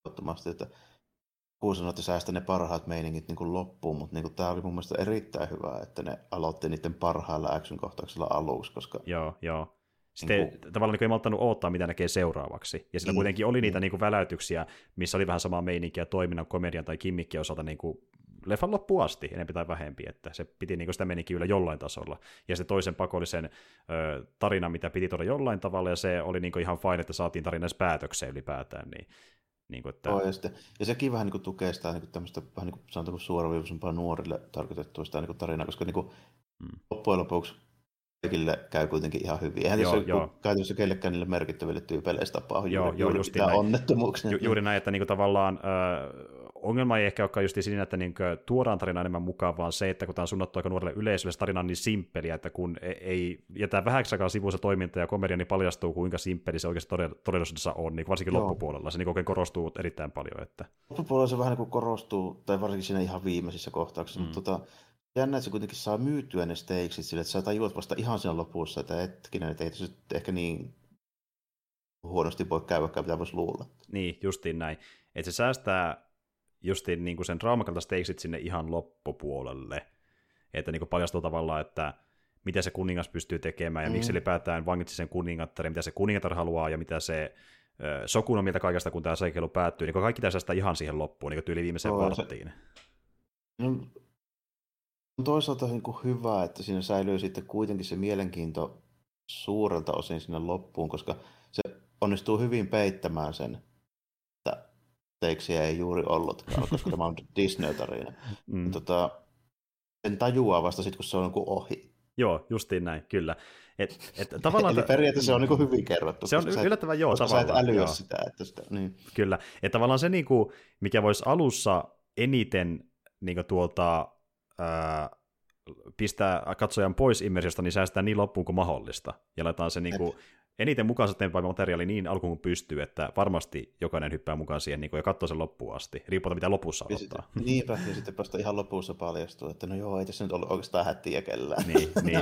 ottomasti, että kun sanoi, että säästä ne parhaat meiningit niin loppuun, mutta niin tämä oli mun mielestä erittäin hyvä, että ne aloitti niiden parhailla action-kohtauksilla aluksi, koska... Joo, joo. Sitten niin kuin... tavallaan niin kuin ei malttanut odottaa, mitä näkee seuraavaksi. Ja sillä mm. kuitenkin oli niitä niin kuin väläytyksiä, missä oli vähän samaa meininkiä toiminnan, komedian tai kimmikkiä osalta niin kuin leffan loppuun asti, enempi tai vähempi, että se piti niin kuin sitä menikin yllä jollain tasolla. Ja se toisen pakollisen ö, tarina, mitä piti tuoda jollain tavalla, ja se oli niin kuin ihan fine, että saatiin tarina päätökseen ylipäätään. Niin, niin kuin, että... oh, ja, sitten, ja sekin vähän niin kuin tukee sitä niin kuin tämmöistä vähän niin sanotaanko suoraviivaisempaa nuorille tarkoitettua sitä niin kuin tarinaa, koska niin kuin mm. loppujen lopuksi kaikille käy kuitenkin ihan hyvin. Eihän joo, tässä ole käytännössä kellekään niille merkittäville tyypeille tapahdu juuri, juuri, juuri, juuri näin, onnettomuuksia. Ju, juuri näin, että niin kuin tavallaan... Ö, ongelma ei ehkä olekaan just siinä, että niin tuodaan tarina enemmän mukaan, vaan se, että kun tämä on suunnattu aika nuorelle yleisölle, se tarina on niin simppeliä, että kun ei jätä vähäksiäkaan sivuissa toiminta ja komedia, niin paljastuu, kuinka simppeli se oikeasti todellisuudessa on, niin varsinkin Joo. loppupuolella. Se niin oikein korostuu erittäin paljon. Että... Loppupuolella se vähän niin kuin korostuu, tai varsinkin siinä ihan viimeisissä kohtauksissa, mm. mutta tota, jännä, että se kuitenkin saa myytyä ne steiksit sille, että sä tajuat vasta ihan siinä lopussa, että hetkinen, että ei tässä ehkä niin huonosti voi käydäkään, mitä voisi luulla. Niin, justiin näin. Että se säästää justiin niin kuin sen traumakaltaiset teiksit sinne ihan loppupuolelle. Että niin kuin paljastuu tavallaan, että mitä se kuningas pystyy tekemään ja mm. miksi ylipäätään vangitsi sen kuningattaren, mitä se kuningatar haluaa ja mitä se ö, Shogun on mieltä kaikesta, kun tämä seikeilu päättyy. Niin kuin kaikki tämä säästää ihan siihen loppuun, niin kuin tyyli viimeiseen no, varttiin. Se... No, toisaalta niin kuin hyvä, että siinä säilyy sitten kuitenkin se mielenkiinto suurelta osin sinne loppuun, koska se onnistuu hyvin peittämään sen, että teiksiä ei juuri ollutkaan, koska tämä on Disney-tarina. Mm. Tota, sen tajuaa vasta sitten, kun se on niin kuin ohi. Joo, justiin näin, kyllä. Et, et, tavallaan... Eli periaatteessa se on niin kuin hyvin kerrottu. Se on yllättävän joo tavallaan. Koska sä et älyä joo. sitä. Että sitä niin. Kyllä, että tavallaan se, niin kuin, mikä voisi alussa eniten niin kuin tuolta... Ää, pistää katsojan pois immersiosta, niin säästää niin loppuun kuin mahdollista. Ja laitetaan se niin kuin eniten mukaan eteenpäin materiaali niin alkuun kuin pystyy, että varmasti jokainen hyppää mukaan siihen niin kuin, ja katsoo sen loppuun asti, riippuen mitä lopussa aloittaa. Niinpä, ja sitten päästä ihan lopussa paljastuu, että no joo, ei tässä nyt ollut oikeastaan hättiä kellään. Niin, niin.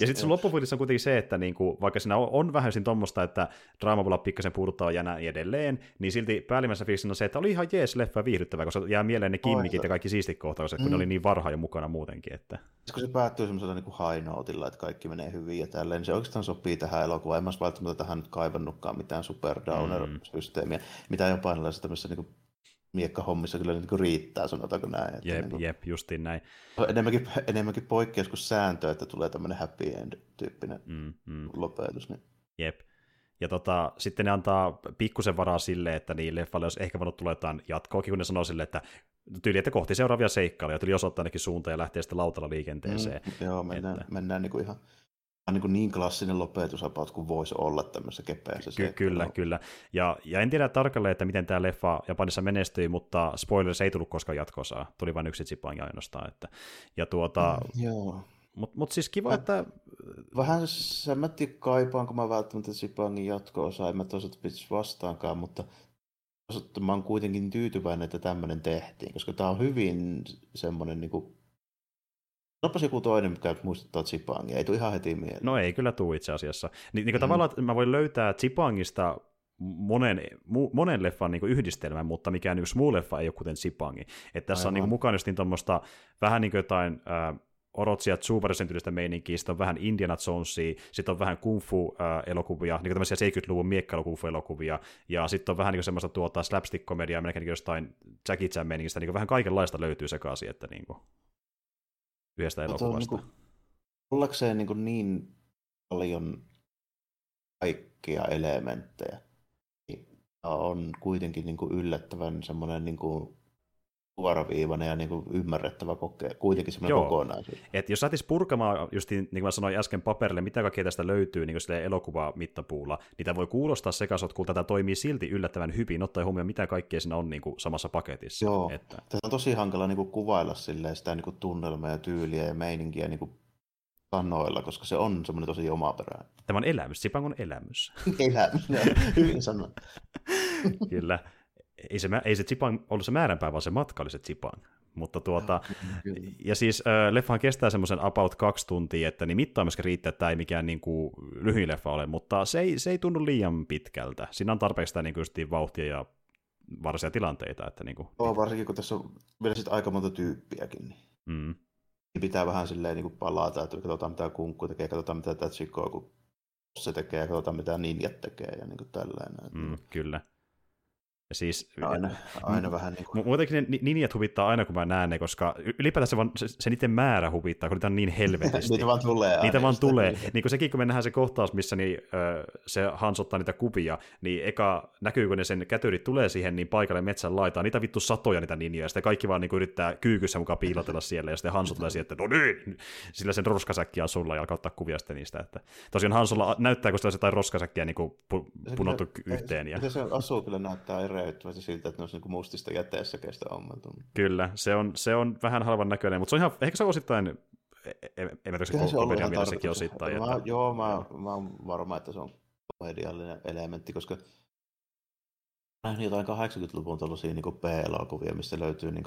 Ja sitten sun loppupuolissa on kuitenkin se, että niin kuin, vaikka siinä on, on vähän siinä tuommoista, että draamapuolella pikkasen puuduttaa ja näin edelleen, niin silti päällimmäisenä fiiliksenä on se, että oli ihan jees leffa ja viihdyttävää, koska jää mieleen ne kimmikit ja kaikki siistit kohtaukset, kun mm. ne oli niin varha jo mukana muutenkin. Että... Kun se päättyy semmoisella niin kuin high notella, että kaikki menee hyvin ja tälleen, niin se oikeastaan sopii tähän elokuvaan. En mä olisi välttämättä tähän nyt kaivannutkaan mitään superdowner-systeemiä, mm. mitä japanilaisissa tämmöisissä niin kuin miekkahommissa kyllä niin kuin riittää, sanotaanko näin. Jep, niin kuin, jep, justiin näin. Enemmänkin, enemmänkin poikkeus kuin sääntö, että tulee tämmöinen happy end-tyyppinen mm, mm. lopetus. Niin. Jep. Ja tota, sitten ne antaa pikkusen varaa sille, että niin leffalle olisi ehkä voinut tulla jotain jatkoakin, kun ne sanoo sille, että tyyli, että kohti seuraavia seikkailuja, tuli osoittaa ainakin suuntaan ja lähtee sitten lautalla liikenteeseen. Mm, joo, mennään, että... mennään niin kuin ihan... Niin, kuin niin klassinen lopetusapaut kuin voisi olla tämmöisessä kepeässä. Ky- kyllä, kyllä. Ja, ja en tiedä tarkalleen, että miten tämä leffa Japanissa menestyi, mutta spoilers ei tullut koskaan jatkosaa. Tuli vain yksi Zipang ainoastaan. Että. Ja tuota... Mm, joo. Mutta mut siis kiva, mä, että... Vähän sen mä tii kaipaan, kun mä välttämättä Zipangin jatko-osaa. En mä toisaalta pitäisi vastaankaan, mutta mä oon kuitenkin tyytyväinen, että tämmöinen tehtiin. Koska tää on hyvin semmoinen... Niin kuin onpas joku toinen, mikä muistuttaa Zipangia. Ei tule ihan heti mieleen. No ei kyllä tule itse asiassa. Ni, niin mm. tavallaan mä voin löytää Zipangista monen, mu, monen leffan niin yhdistelmän, mutta mikään yksi muu leffa ei ole kuten Zipangi. Että tässä Aivan. on niin kuin, mukana just niin tuommoista vähän niin kuin jotain äh, Orochi ja Tsubarisen tyylistä meininkiä, sitten on vähän Indiana Jonesia, sitten on vähän kung fu-elokuvia, niin kuin tämmöisiä seitsemänkymmentäluvun miekkailu kung fu-elokuvia, ja sitten on vähän niin kuin semmoista tuota slapstick-komediaa, melkein jostain Jackie Chan meiningistä, niin kuin vähän kaikenlaista löytyy sekaisin, että niin kuin... yhdestä elokuvasta. Niin ollakseen niin, niin paljon kaikkia elementtejä. On kuitenkin niin yllättävän semmoinen niin suoraviivainen ja niin ymmärrettävä kokee, kuitenkin semmoinen Joo. kokonaisuus. Et jos lähtisi purkamaan, just niin kuin mä sanoin äsken paperille, mitä kaikkea tästä löytyy niin elokuvamittapuulla, niin tämä voi kuulostaa sekasotkulta, tämä toimii silti yllättävän hyvin, ottaen huomioon, mitä kaikkea siinä on niin kuin samassa paketissa. Joo, että... tässä on tosi hankala niin kuin kuvailla silleen, sitä niin kuin tunnelmaa ja tyyliä ja meininkiä niin kuin sanoilla, koska se on semmoinen tosi omaperäinen. Tämä on elämys, Zipang on elämys. Elämys, no, hyvin sanottu. Kyllä. Ei se, ei se Zipang ollut se määränpää, vaan se matka oli se Zipang. Mutta tuota, ja siis äh, leffahan kestää semmoisen about kaksi tuntia, että niin mittaa myöskin riittää, että tämä ei mikään niin kuin, lyhyin leffa ole, mutta se ei, se ei tunnu liian pitkältä. Siinä on tarpeeksi sitä niin kuin, vauhtia ja varsia tilanteita. Että, niin kuin, Joo, varsinkin kun tässä on vielä sit aika monta tyyppiäkin. Niin mm. pitää vähän silleen niin kuin palata, että katsotaan mitä Kunkku tekee, katsotaan mitä tämä Chikoku se tekee, ja katsotaan mitä Ninjat tekee ja niin kuin tällainen. Mm, kyllä. Siis, aina, aina vähän niin kuin... Muutenkin ne ninjat huvittaa aina, kun mä näen ne, koska ylipäätään se, vaan, se, se niiden määrä huvittaa, kun niitä on niin helvetisti. niitä vaan tulee. Niitä vaan tulee. Niin kuin sekin, kun me nähdään se kohtaus, missä niin, äh, se Hans ottaa niitä kuvia, niin eka näkyy, kun ne sen kätyrit tulee siihen, niin paikalle metsän laitaan. Niitä vittu satoja niitä ninjoja, ja sitten kaikki vaan niin kuin yrittää kyykyssä mukaan piilotella siellä, ja sitten Hansu tulee siihen, että no niin, sillä sen roskasäkkiä on sulla, ja alkaa ottaa kuvia sitten niistä. Että... Tosiaan Hansulla näyttääkö sillä jotain roskasäkkiä niin kuin punottu yhteen. Ja... Se asuu kyllä näyttää eri näyttävästi siltä, että ne olisi niin kuin mustista jäteessä kestä ommeltunut. Kyllä, se on, se on vähän halvan näköinen, mutta se on ihan, ehkä se on osittain emeriksi komedian vielä sekin osittain. Mä, että... Joo, mä, mä oon varma, että se on komediallinen elementti, koska näin jotain kahdeksankymmentäluvun tuollaisia niin B-elokuvia, mistä löytyy niin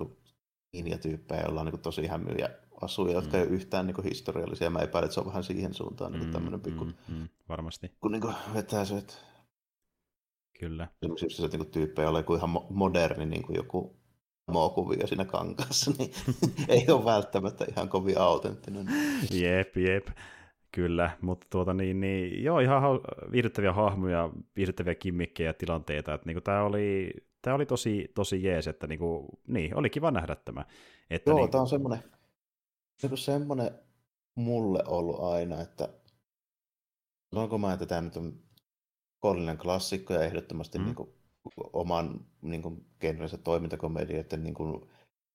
ninja-tyyppejä, joilla on niin tosi hämyjä asuja, jotka mm. ei ole yhtään niin historiallisia. Mä epäilen, että se on vähän siihen suuntaan niin mm, tämmöinen pikku... Mm, mm, varmasti. Kun niin vetäisyt. Kyllä. Sellaisissa se, niin tyyppejä, joilla on ihan moderni niin joku mookuvia siinä kankaassa, niin ei ole välttämättä ihan kovin autenttinen. Jep, jep. Kyllä, mutta tuota niin, niin joo, ihan viihdyttäviä hahmoja, viihdyttäviä kimmikkejä ja tilanteita, että niinku tää oli tää oli tosi tosi jees, että niinku niin oli kiva nähdä tämä. Että joo, niin... tää on semmoinen niinku semmoinen mulle ollut aina, että onko mä, että tää nyt on kollinen klassikko ja ehdottomasti mm. niinku oman niinku genrensä toimintakomedia, että niinku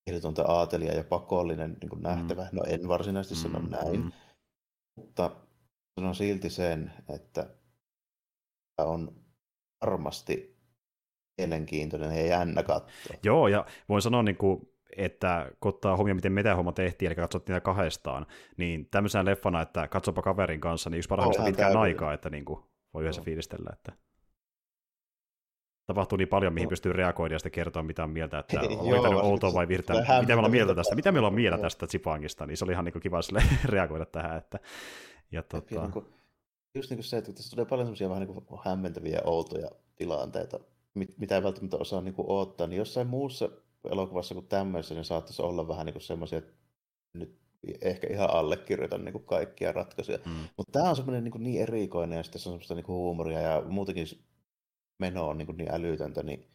ehdotonta aatelia ja pakollinen niinku nähtävä. Mm. No en varsinaisesti sano mm. näin. Mutta sanon silti sen, että tämä on varmasti mielenkiintoinen ja jännä katsoa. Joo, ja voin sanoa, että kun ottaa huomioon, miten metähomma tehtiin, eli katsottiin niitä kahdestaan, niin tämmöisenä leffana, että katsopa kaverin kanssa, niin yksi parhaimmista pitkään aikaa, että voi yhdessä fiilistellä, että tapahtuu niin paljon, mihin pystyy reagoida ja sitten kertoa, mitä on mieltä, että onko tämä outoa vai virtaa, mitä me ollaan mieltä tästä, mitä me ollaan mieltä tästä Zipangista, niin se oli ihan niin kiva sille reagoida tähän. Että, ja tuota... niin kuin, just niin kuin se, että tässä tulee paljon sellaisia vähän niin kuin hämmentäviä outoja tilanteita, mitä ei välttämättä osaa niin kuin odottaa, niin jossain muussa elokuvassa kuin tämmöisessä, niin saattaisi olla vähän niin kuin sellaisia, että nyt ehkä ihan allekirjoitan niin kuin kaikkia ratkaisuja. Mm. Mutta tämä on semmoinen niin kuin niin erikoinen, ja sitten se on semmoista niin kuin huumoria ja muutenkin meno on niin, niin älytöntä, niin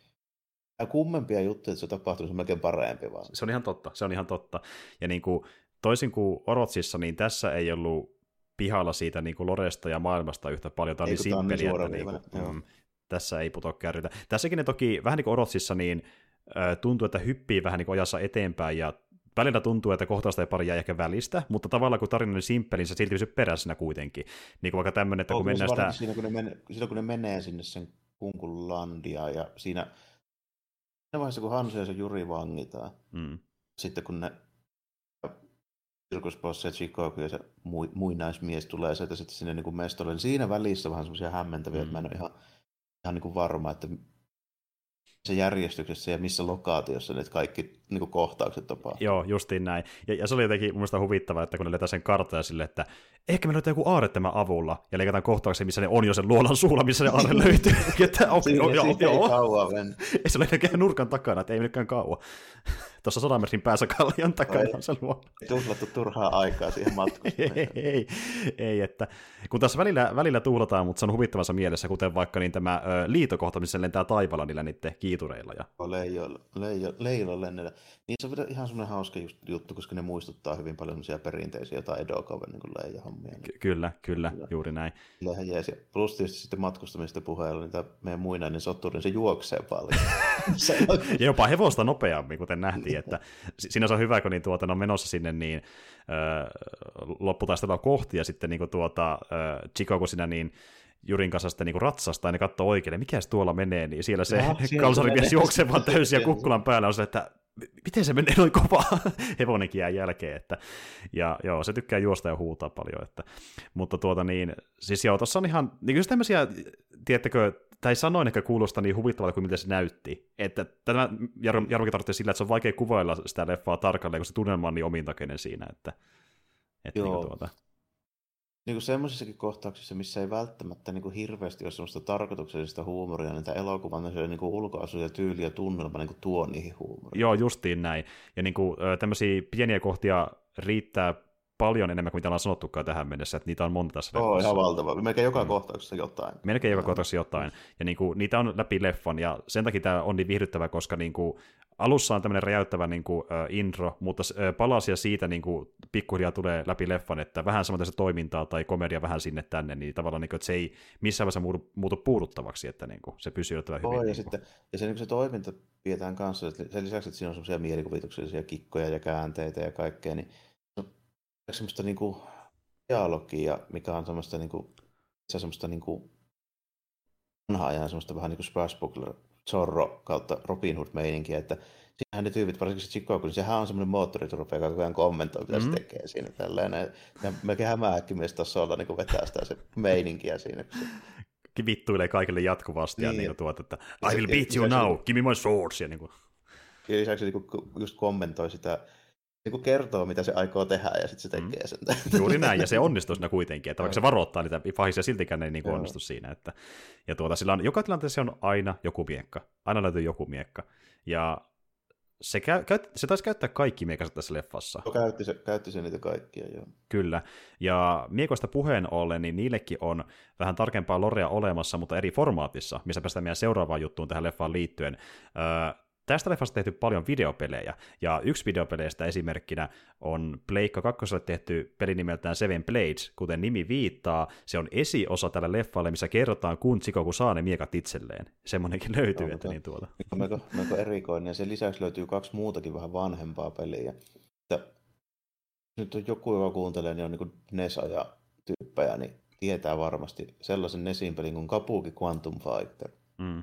kummempia juttuja, että se tapahtuu, se on melkein parempi vaan. Se on ihan totta, se on ihan totta. Ja niin kuin, toisin kuin Orochissa, niin tässä ei ollut pihalla siitä niin kuin loresta ja maailmasta yhtä paljon. Tämä ei, oli simppeliä, niin niin niin mm, tässä ei putoa kärrytä. Tässäkin ne toki, vähän niin kuin Orochissa, niin äh, tuntuu, että hyppii vähän niin kuin ajassa eteenpäin ja välillä tuntuu, että kohtausta ei pari jää ehkä välistä, mutta tavallaan kun tarina on simppeli, se silti pysyy perässä kuitenkin. Niin kuin vaikka tämmöinen, että kun no, mennään sitä... Siinä kun, ne men... Silloin, kun ne menee sinne sen Kunkulandia, ja siinä, siinä vaiheessa, kun Hansu ja se Juri vangitaan, mm. sitten kun ne Sirkusbossi ja Chikoku ja se mu, muinaismies tulee sieltä sitten sinne niin kuin mestolle, niin siinä välissä vähän semmoisia hämmentäviä, mm. että mä en ole ihan, ihan niin kuin varma, että missä järjestyksessä ja missä lokaatiossa ne kaikki niin kuin kohtaukset tapahtuu. Joo, justiin näin. Ja, ja se oli jotenkin mun mielestä huvittavaa, että kun ne letetään sen karttaa sille, että ehkä me löytää joku aarre tämän avulla, ja leikataan kohtauksia, missä ne on jo sen luolan suulla, missä ne aarre löytyy. Että, oh, siinä, joo, joo, ei kauan mennä. Ei se ole näkään nurkan takana, että ei mennytkään kauan. Tuossa sadan metrin päässä kallion takana ei, on se luola. Ei tuhlattu turhaa aikaa siihen matkustamiseen. ei, ei, ei, että kun tässä välillä, välillä tuhlataan, mutta se on huvittavansa mielessä, kuten vaikka niin tämä ö, liitokohta, missä lentää taivaalla niillä niiden kiitureilla. Ja... Leijoilla, leijoilla, leijoilla lennellä. Niin se on ihan semmoinen hauska just, juttu, koska ne muistuttaa hyvin paljon semmoisia perinteisiä jotain edokauden niin leijohommia. Niin. Ky- kyllä, kyllä, kyllä, juuri näin. Kyllähän jees. Plus tietysti sitten matkustamista puheella, niin tämä meidän muinainen sotturi, se juoksee paljon. se on... ja jopa hevosta nopeammin, kuten nähtiin. Että sinänsä on hyvä, kun niin tuota, ne on menossa sinne niin, öö, lopputaistelua kohti, ja sitten niin tuota, öö, Chikoku sinä niin Jurin kanssa sitten niin ratsastaa, ja ne katsoo oikein, mikä se tuolla menee, niin siellä se kalsarimies juoksee vaan täysin, ja kukkulan päällä on se, että miten se menee noin kovaa hevonenkin jää jälkeen. Että, ja joo, se tykkää juosta ja huutaa paljon. Että, mutta tuota niin, siis joo, tuossa on ihan, niin kyllä tämmöisiä, tiedättekö, tai sanoin ehkä kuulosta niin huvittavalta kuin mitä se näytti. Että tämä Jarmokin tarvitsee sillä, että se on vaikea kuvailla sitä leffaa tarkalleen, kun se tunnelma on niin omintakeinen siinä. Että, että joo. Niin kuin tuota. Niin kuin semmoisissakin kohtauksissa, missä ei välttämättä niin kuin hirveästi ole semmoista tarkoituksellista huumoria, niin tämä elokuvan niin ulkoasu ja tyyli ja tunnelma niin kuin tuo niihin huumoria. Joo, justiin näin. Ja niin kuin, tämmöisiä pieniä kohtia riittää paljon enemmän kuin mitä ollaan sanottukaan tähän mennessä, että niitä on monta tässä leffassa. Oh, ihan valtava. Melkein joka mm. kohtauksessa jotain. Melkein joka kohtauksessa jotain. Ja niin kuin, niitä on läpi leffan, ja sen takia tämä on niin viihdyttävä, koska niin kuin, alussa on tämmöinen räjäyttävä niin kuin, äh, intro, mutta äh, palasia siitä niin kuin, pikkuhiljaa tulee läpi leffan, että vähän samanlaista toimintaa tai komedia vähän sinne tänne, niin tavallaan niin kuin, että se ei missään vaiheessa muutu, muutu puuduttavaksi, että niin kuin, se pysyy yllättävän hyvin. Oh, ja, niin sitten, ja se, niin kuin se toiminta pidetään kanssa, että sen lisäksi, että siinä on semmoisia mielikuvituksellisia kikkoja ja käänteitä ja kaikkea, niin semmoista niinku dialogia, mikä on semmoista niinku, se semmoista niinku vanhaa ja semmoista vähän niinku Sprashbuckler Zorro kautta Robin Hood-meininkiä, että siinähän ne tyypit, varsinkin se Chikoku, niin sehän on semmoinen moottoriturpe, joka koko ajan kommentoi, mitä mm-hmm. se tekee siinä. Tällainen, ja melkein hämähäkkimiestasolla niin vetää sitä se meininkiä siinä. Se vittuilee kaikille jatkuvasti niin, ja niin tuota, että I will beat you now, se, give me my swords. Ja, niin kuin. Ja lisäksi niin kuin, just kommentoi sitä, niin kuin kertoo, mitä se aikoo tehdä, ja sitten se tekee sen. Mm. Juuri näin, ja se onnistuu siinä kuitenkin, että vaikka se varoittaa niitä pahisia, siltikään ei niin onnistu siinä. Että, ja tuota, sillä on, joka tilanteessa on aina joku miekka, aina löytyy joku miekka, ja se, käy, se taisi käyttää kaikki miekansa tässä leffassa. No, käytti, se, käytti se niitä kaikkia, joo. Kyllä, ja miekoista puheen ollen, niin niillekin on vähän tarkempaa lorea olemassa, mutta eri formaatissa, missä päästään meidän seuraavaan juttuun tähän leffaan liittyen. Öö, Tästä leffasta tehty paljon videopelejä, ja yksi videopeleistä esimerkkinä on Pleikka kakkoselle tehty peli nimeltään Seven Blades, kuten nimi viittaa, se on esiosa tällä leffalle, missä kerrotaan, kun Chikoku saa ne miekat itselleen. Semmoinenkin löytyy, no, että niin tuolta. Melko, melko erikoinen, ja sen lisäksi löytyy kaksi muutakin vähän vanhempaa peliä. Nyt on joku, joka kuuntelee, niin on niin kuin N E S-aja tyyppejä, niin tietää varmasti sellaisen Nesin pelin kuin Kabuki Quantum Fighter. Mm.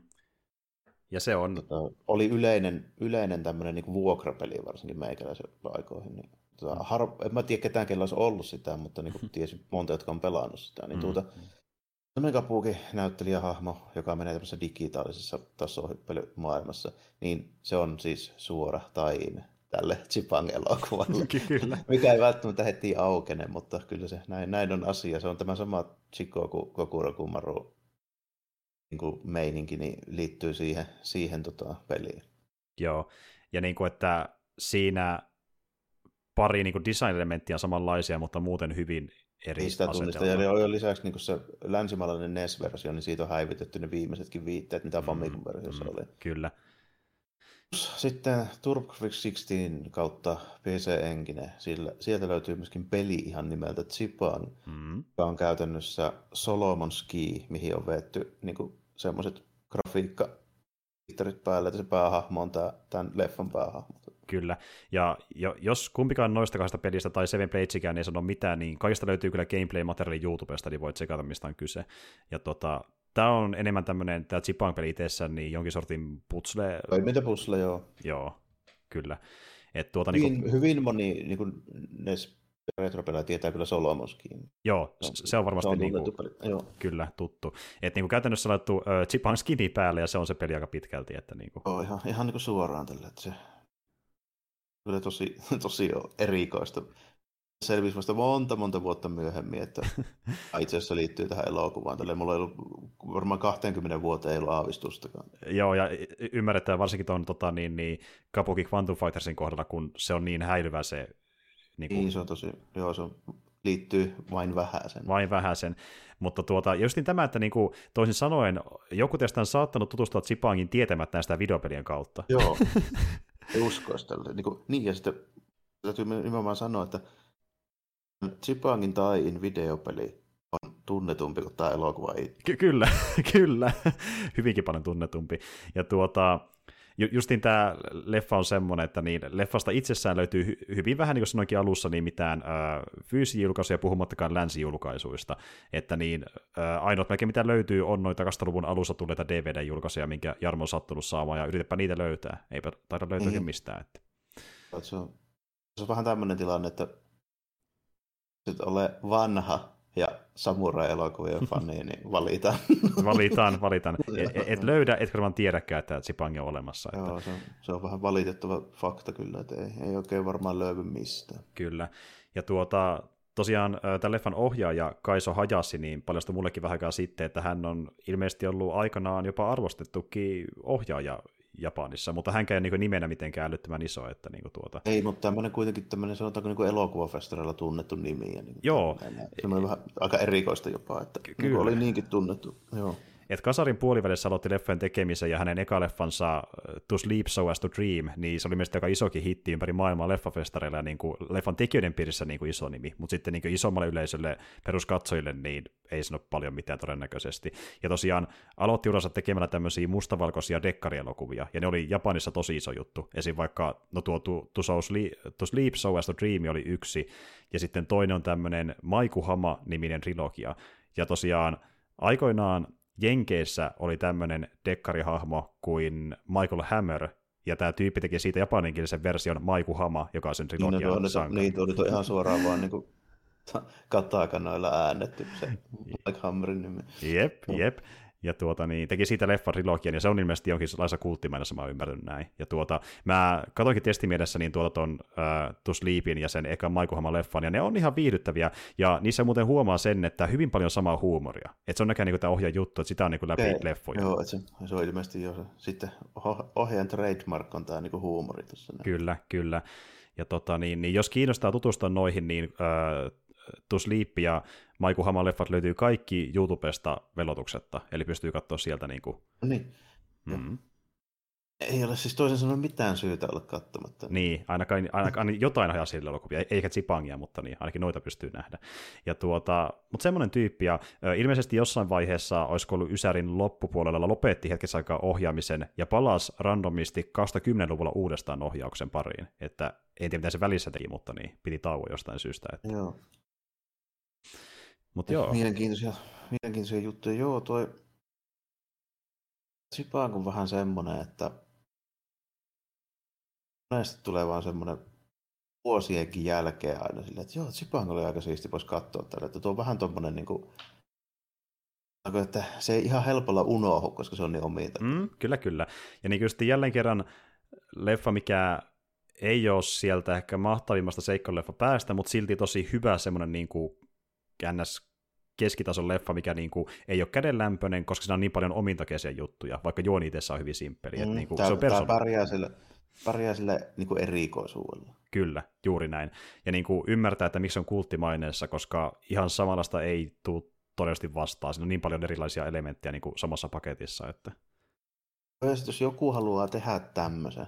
Ja se on... Tota, oli yleinen, yleinen tämmöinen niin kuin vuokrapeli varsinkin meikäläisen aikoihin. Niin, tota, har... En mä tiedä ketään, kenellä olisi ollut sitä, mutta niin kuin tiesi monta, jotka on pelannut sitä. Niin, tuota, tämmöinen kapuukinäyttelijähahmo, joka menee tämmöisessä digitaalisessa tasohyppelymaailmassa, niin se on siis suora tain tälle Zipang-elokuvalle. Kyllä. Mikä ei välttämättä heti aukene, mutta kyllä se näin, näin on asia. Se on tämä sama Chikoku Kokuro Kumaru niin meininki, niin liittyy siihen, siihen tota peliin. Joo, ja niin kuin, että siinä pari niin design-elementtiä on samanlaisia, mutta muuten hyvin eri asetelmaa. Ja oli lisäksi niin se länsimaalainen N E S-versio, niin siitä on häivitetty ne viimeisetkin viitteet, mitä mm, Famicom-versiossa mm, oli. Kyllä. Sitten TurboGrafx kuusitoista kautta P C Engine, sillä, sieltä löytyy myöskin peli ihan nimeltä Zipang, mm. joka on käytännössä Solomon Key, mihin on veetty niin semmoiset grafiikka-viittarit päälle, että se päähahmo on tämä, tämän leffan päähahmo. Kyllä, ja jo, jos kumpikaan noista kahdesta pelistä tai Seven Bladesikään ei sano mitään, niin kaikista löytyy kyllä gameplay-materiaali YouTubesta, niin voit tsekata, mistä on kyse. Ja tota... Tämä on enemmän tämmöinen, tämä Zipang-peli itsessä, niin jonkin sortin putsle. Toiminta putsle, joo. Joo, kyllä. Et tuota, hyvin, niin kuin... hyvin moni niin kuin N E S retropelejä tietää kyllä Solomonskin. Joo, se on, se on varmasti se on niin kuin, kyllä tuttu. Et niin kuin käytännössä laittu äh, Zipang skini päälle, ja se on se peli aika pitkälti. Että niin kuin... Joo, ihan, ihan niin kuin suoraan tällä. Että se... Kyllä tosi, tosi erikoista. Selvisi vasta monta, monta vuotta myöhemmin, että itse asiassa liittyy tähän elokuvaan. Tällä mulla ei ollut varmaan kaksikymmentä vuotta ei ollut aavistustakaan. Joo, ja ymmärretään varsinkin tuon tota, niin, niin, Kabuki Quantum Fightersin kohdalla, kun se on niin häilyvä se... Niin, kun... niin se on tosi, joo, se on, liittyy vain vähäsen. Vain vähäsen. Mutta tuota, just niin tämä, että niin kuin toisin sanoen, joku teistä on saattanut tutustua Zipangin tietämättä sitä videopelien kautta. Joo, ei uskoisi tälle. Niin, kuin, niin, ja sitten täytyy nimenomaan sanoa, että Zipangin tai videopeli on tunnetumpi kuin tämä elokuva ei. Ky- kyllä, kyllä. Hyvinkin paljon tunnetumpi. Ja tuota, ju- justiin tämä leffa on semmoinen, että niin leffasta itsessään löytyy hy- hyvin vähän, niin kuin sanoinkin alussa, niin mitään ö, fyysisiä julkaisuja, puhumattakaan länsijulkaisuista. Että niin ö, ainoat melkein mitä löytyy on noita kaksituhattaluvun alussa tulleita D V D-julkaisuja, minkä Jarmo on sattunut saamaan, ja yritäpä niitä löytää. Eipä taida löytää mm-hmm. mistään. Että. Se, on, se on vähän tämmöinen tilanne, että sitten ole vanha ja samurai-elokuvien fani, niin valitaan. Valitaan, valitaan. Et, et löydä, etkä vaan tiedäkään, että Zipang on olemassa. Että... Joo, se on, se on vähän valitettava fakta kyllä, että ei, ei oikein varmaan löydy mistään. Kyllä. Ja tuota, tosiaan tämän leffan ohjaaja Kaizo Hayashi niin paljastui mullekin vähän aikaa sitten, että hän on ilmeisesti ollut aikanaan jopa arvostettukin ohjaaja Japanissa, mutta hänkään niin nimenä mitenkään älyttömän iso. Että niin tuota... Ei, mutta tämmöinen kuitenkin tämmöinen, sanotaanko niin elokuvafestareilla tunnettu nimi. Ja niin joo. Se on vähän aika erikoista jopa, että niin oli niinkin tunnettu. Joo. Et kasarin puolivälissä aloitti leffojen tekemisen, ja hänen eka leffansa To Sleep, Show As to Dream, niin se oli mielestäni aika isokin hitti ympäri maailmaa leffafestareilla ja niin kuin leffan tekijöiden piirissä niin kuin iso nimi, mutta sitten niin kuin isommalle yleisölle, peruskatsojille, niin ei sano paljon mitään todennäköisesti. Ja tosiaan aloitti uransa tekemällä tämmöisiä mustavalkoisia dekkarielokuvia, ja ne oli Japanissa tosi iso juttu. Esim. Vaikka no tuo To, to, to Sleep, Show As to Dream oli yksi, ja sitten toinen on tämmöinen Maiku Hama-niminen trilogia. Ja tosiaan aikoinaan Jenkeissä oli tämmöinen dekkarihahmo kuin Michael Hammer, ja tämä tyyppi teki siitä japaninkielisen version Maiku Hama, joka on sen trilogian sanka. Niin, tuo on ihan suoraan vaan niin kuin katakanoilla äännetty se Michael Hammerin nimi. Jep, jep. Ja tuota, niin, teki siitä leffan trilogian, ja se on ilmeisesti jonkinlaista kulttimainassa, mä oon ymmärtänyt näin. Ja tuota, mä katoinkin testimielessä niin tuota ton uh, To Sleepin ja sen eka Maiku Hama -leffan, ja ne on ihan viihdyttäviä, ja niissä muuten huomaa sen, että hyvin paljon samaa huumoria. Että se on näkään niin tämä ohjaa juttu, että sitä on niin läpi ei, leffoja. Joo, se, se on ilmeisesti jo sitten ohjaan trademark on tämä niin huumori tuossa. Kyllä, kyllä. Ja tota, niin, niin jos kiinnostaa tutustua noihin, niin uh, To Sleep ja Maiku Haman leffat löytyy kaikki YouTubesta velotuksetta, eli pystyy katsoa sieltä niin kuin... Niin. Mm-hmm. Ei ole siis toisen sanoen mitään syytä olla katsomatta. Niin, ainakaan, ainakaan jotain ajaa sille elokuvia, eikä Zipangia, mutta niin, ainakin noita pystyy nähdä. Ja tuota, mutta semmoinen tyyppi, ja ilmeisesti jossain vaiheessa, olisiko ollut Ysärin loppupuolella, lopetti hetkessä aikaa ohjaamisen ja palasi randomisti kaksikymmentäluvulla uudestaan ohjauksen pariin. Että en tiedä, mitä se välissä teki, mutta niin, piti tauon jostain syystä. Että... Joo. Mut joo. Mielenkiintoisia, mielenkiintoisia juttuja. Joo, toi Zipang on vähän semmoinen, että monesti tulee vaan semmoinen vuosienkin jälkeen aina silleen, että joo, Zipang oli aika siisti, vois katsoa tällä. Että tuo on vähän tommoinen niin kuin, että se ei ihan helpolla unohdu, koska se on niin omiita. Mm, kyllä, kyllä. Ja niin kyllä jälleen kerran leffa, mikä ei ole sieltä ehkä mahtavimmasta seikkailuleffa päästä, mutta silti tosi hyvä semmoinen niin kuin ns. Keskitason leffa, mikä niinku ei ole kädenlämpöinen, koska siinä on niin paljon omintakeisia juttuja, vaikka juoni itsessä on hyvin simppeli. Mm, niinku, tämä persoon... pärjää sille, pärjää sille niinku erikoisuudella. Kyllä, juuri näin. Ja niinku ymmärtää, että miksi on kulttimaineessa, koska ihan samanlaista ei tule todellisesti vastaan. Siinä on niin paljon erilaisia elementtejä niinku samassa paketissa. Että... Jos joku haluaa tehdä tämmöisen,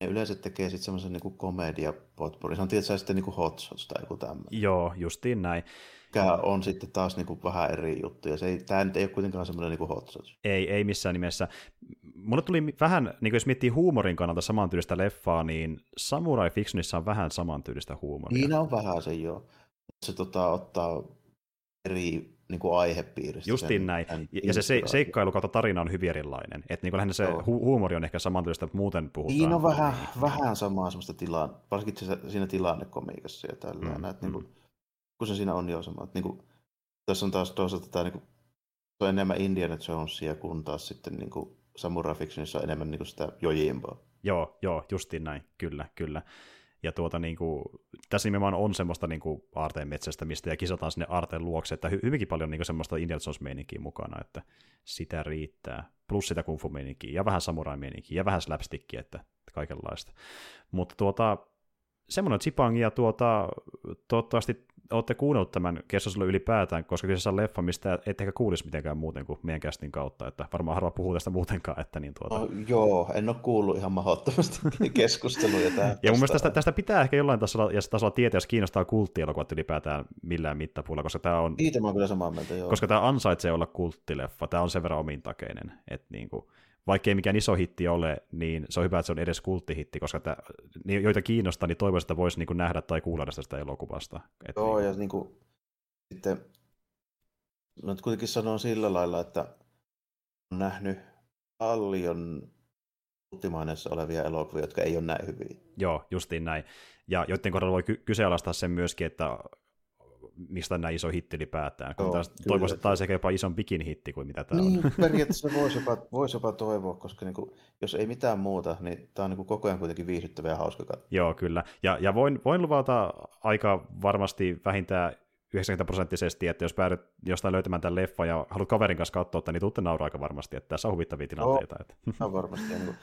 niin yleensä tekee sitten semmoisen niinku komedia-potpuri. Se on tietysti sitten niinku Hot Shots tai joku tämmöinen. Joo, justiin näin. Mikä on sitten taas niinku vähän eri juttuja. Se ei, tämä nyt ei ole kuitenkaan semmoinen niinku Hot Shots. Ei, ei missään nimessä. Mulle tuli vähän, niin jos miettii huumorin kannalta samantyylistä leffaa, niin Samurai Fictionissa on vähän samantyylistä huumoria. Niin on vähän se, joo. Se tota, ottaa eri niinku aihepiiristä. Justiin näin. Ja se, se seikkailu kautta tarina on hyvin erilainen. Että niinku lähinnä se hu- huumori on ehkä samantyylistä, mutta muuten puhutaan. Niin on vähän, vähän samaa semmoista tilaa, varsinkin se, siinä tilannekomiikassa ja tällä mm, näet mm. niinku... kun se siinä on jo sama. Että niin kuin, tässä on taas toisaalta tämä, niin on enemmän Indiana Jonesia, kun taas sitten niin kuin Samurai Fictionissa on enemmän niin kuin sitä Jojimboa. Joo, joo, justiin näin, kyllä, kyllä. Ja tuota, niin kuin, tässä nimenomaan on semmoista niin kuin aarteen metsästämistä ja kisataan sinne aarteen luokse, että hy- hyvinkin paljon niin kuin semmoista Indiana Jones-meininkiä mukana, että sitä riittää. Plus sitä kung fu-meininkiä ja vähän samurai-meininkiä ja vähän slapstickia, että kaikenlaista. Mutta tuota... Semmoinen Zipang, ja tuota, toivottavasti olette kuunnellut tämän keskustelun ylipäätään, koska kyseessä on leffa, mistä et ehkä kuulisi mitenkään muuten kuin meidän kästin kautta, että varmaan harva puhuu tästä muutenkaan. Että niin tuota... no, joo, en ole kuullut ihan mahdottomasti keskusteluja. Ja mun mielestä tästä, tästä pitää ehkä jollain tasolla, ja tasolla tietää, jos kiinnostaa kulttielokuvat ylipäätään millään mittapuulla, koska tämä on... Niitä mä oon kyllä samaa mieltä, joo. Koska tämä ansaitsee olla kulttileffa, tämä on sen verran omintakeinen, että niinku... Vaikka ei mikään iso hitti ole, niin se on hyvä, että se on edes kulttihitti, koska tämä, joita kiinnostaa, niin toivoisin, että voisi niinku nähdä tai kuulla tästä elokuvasta. Et joo, niin. Ja niinku, sitten mä nyt kuitenkin sanon sillä lailla, että on nähnyt paljon kulttimainessa olevia elokuvia, jotka ei ole näin hyviä. Joo, justiin näin. Ja joiden kohdalla voi ky- kyseenalaistaa sen myöskin, että mistä näin iso hitti ylipäätään. Toivoisin, että taisi ehkä jopa isompikin hitti kuin mitä tämä niin, on. Periaatteessa voisi jopa, vois jopa toivoa, koska niinku, jos ei mitään muuta, niin tämä on niinku koko ajan kuitenkin viihdyttävä ja hauska katsoa. Joo, kyllä. Ja, ja voin, voin luvata aika varmasti vähintään yhdeksänkymmentä prosenttisesti, että jos päädyt jostain löytämään tämän leffan ja haluat kaverin kanssa katsoa, niin tuutte nauraa aika varmasti, että tässä on huvittavia tilanteita. Joo, että. On varmasti. Niin kuin,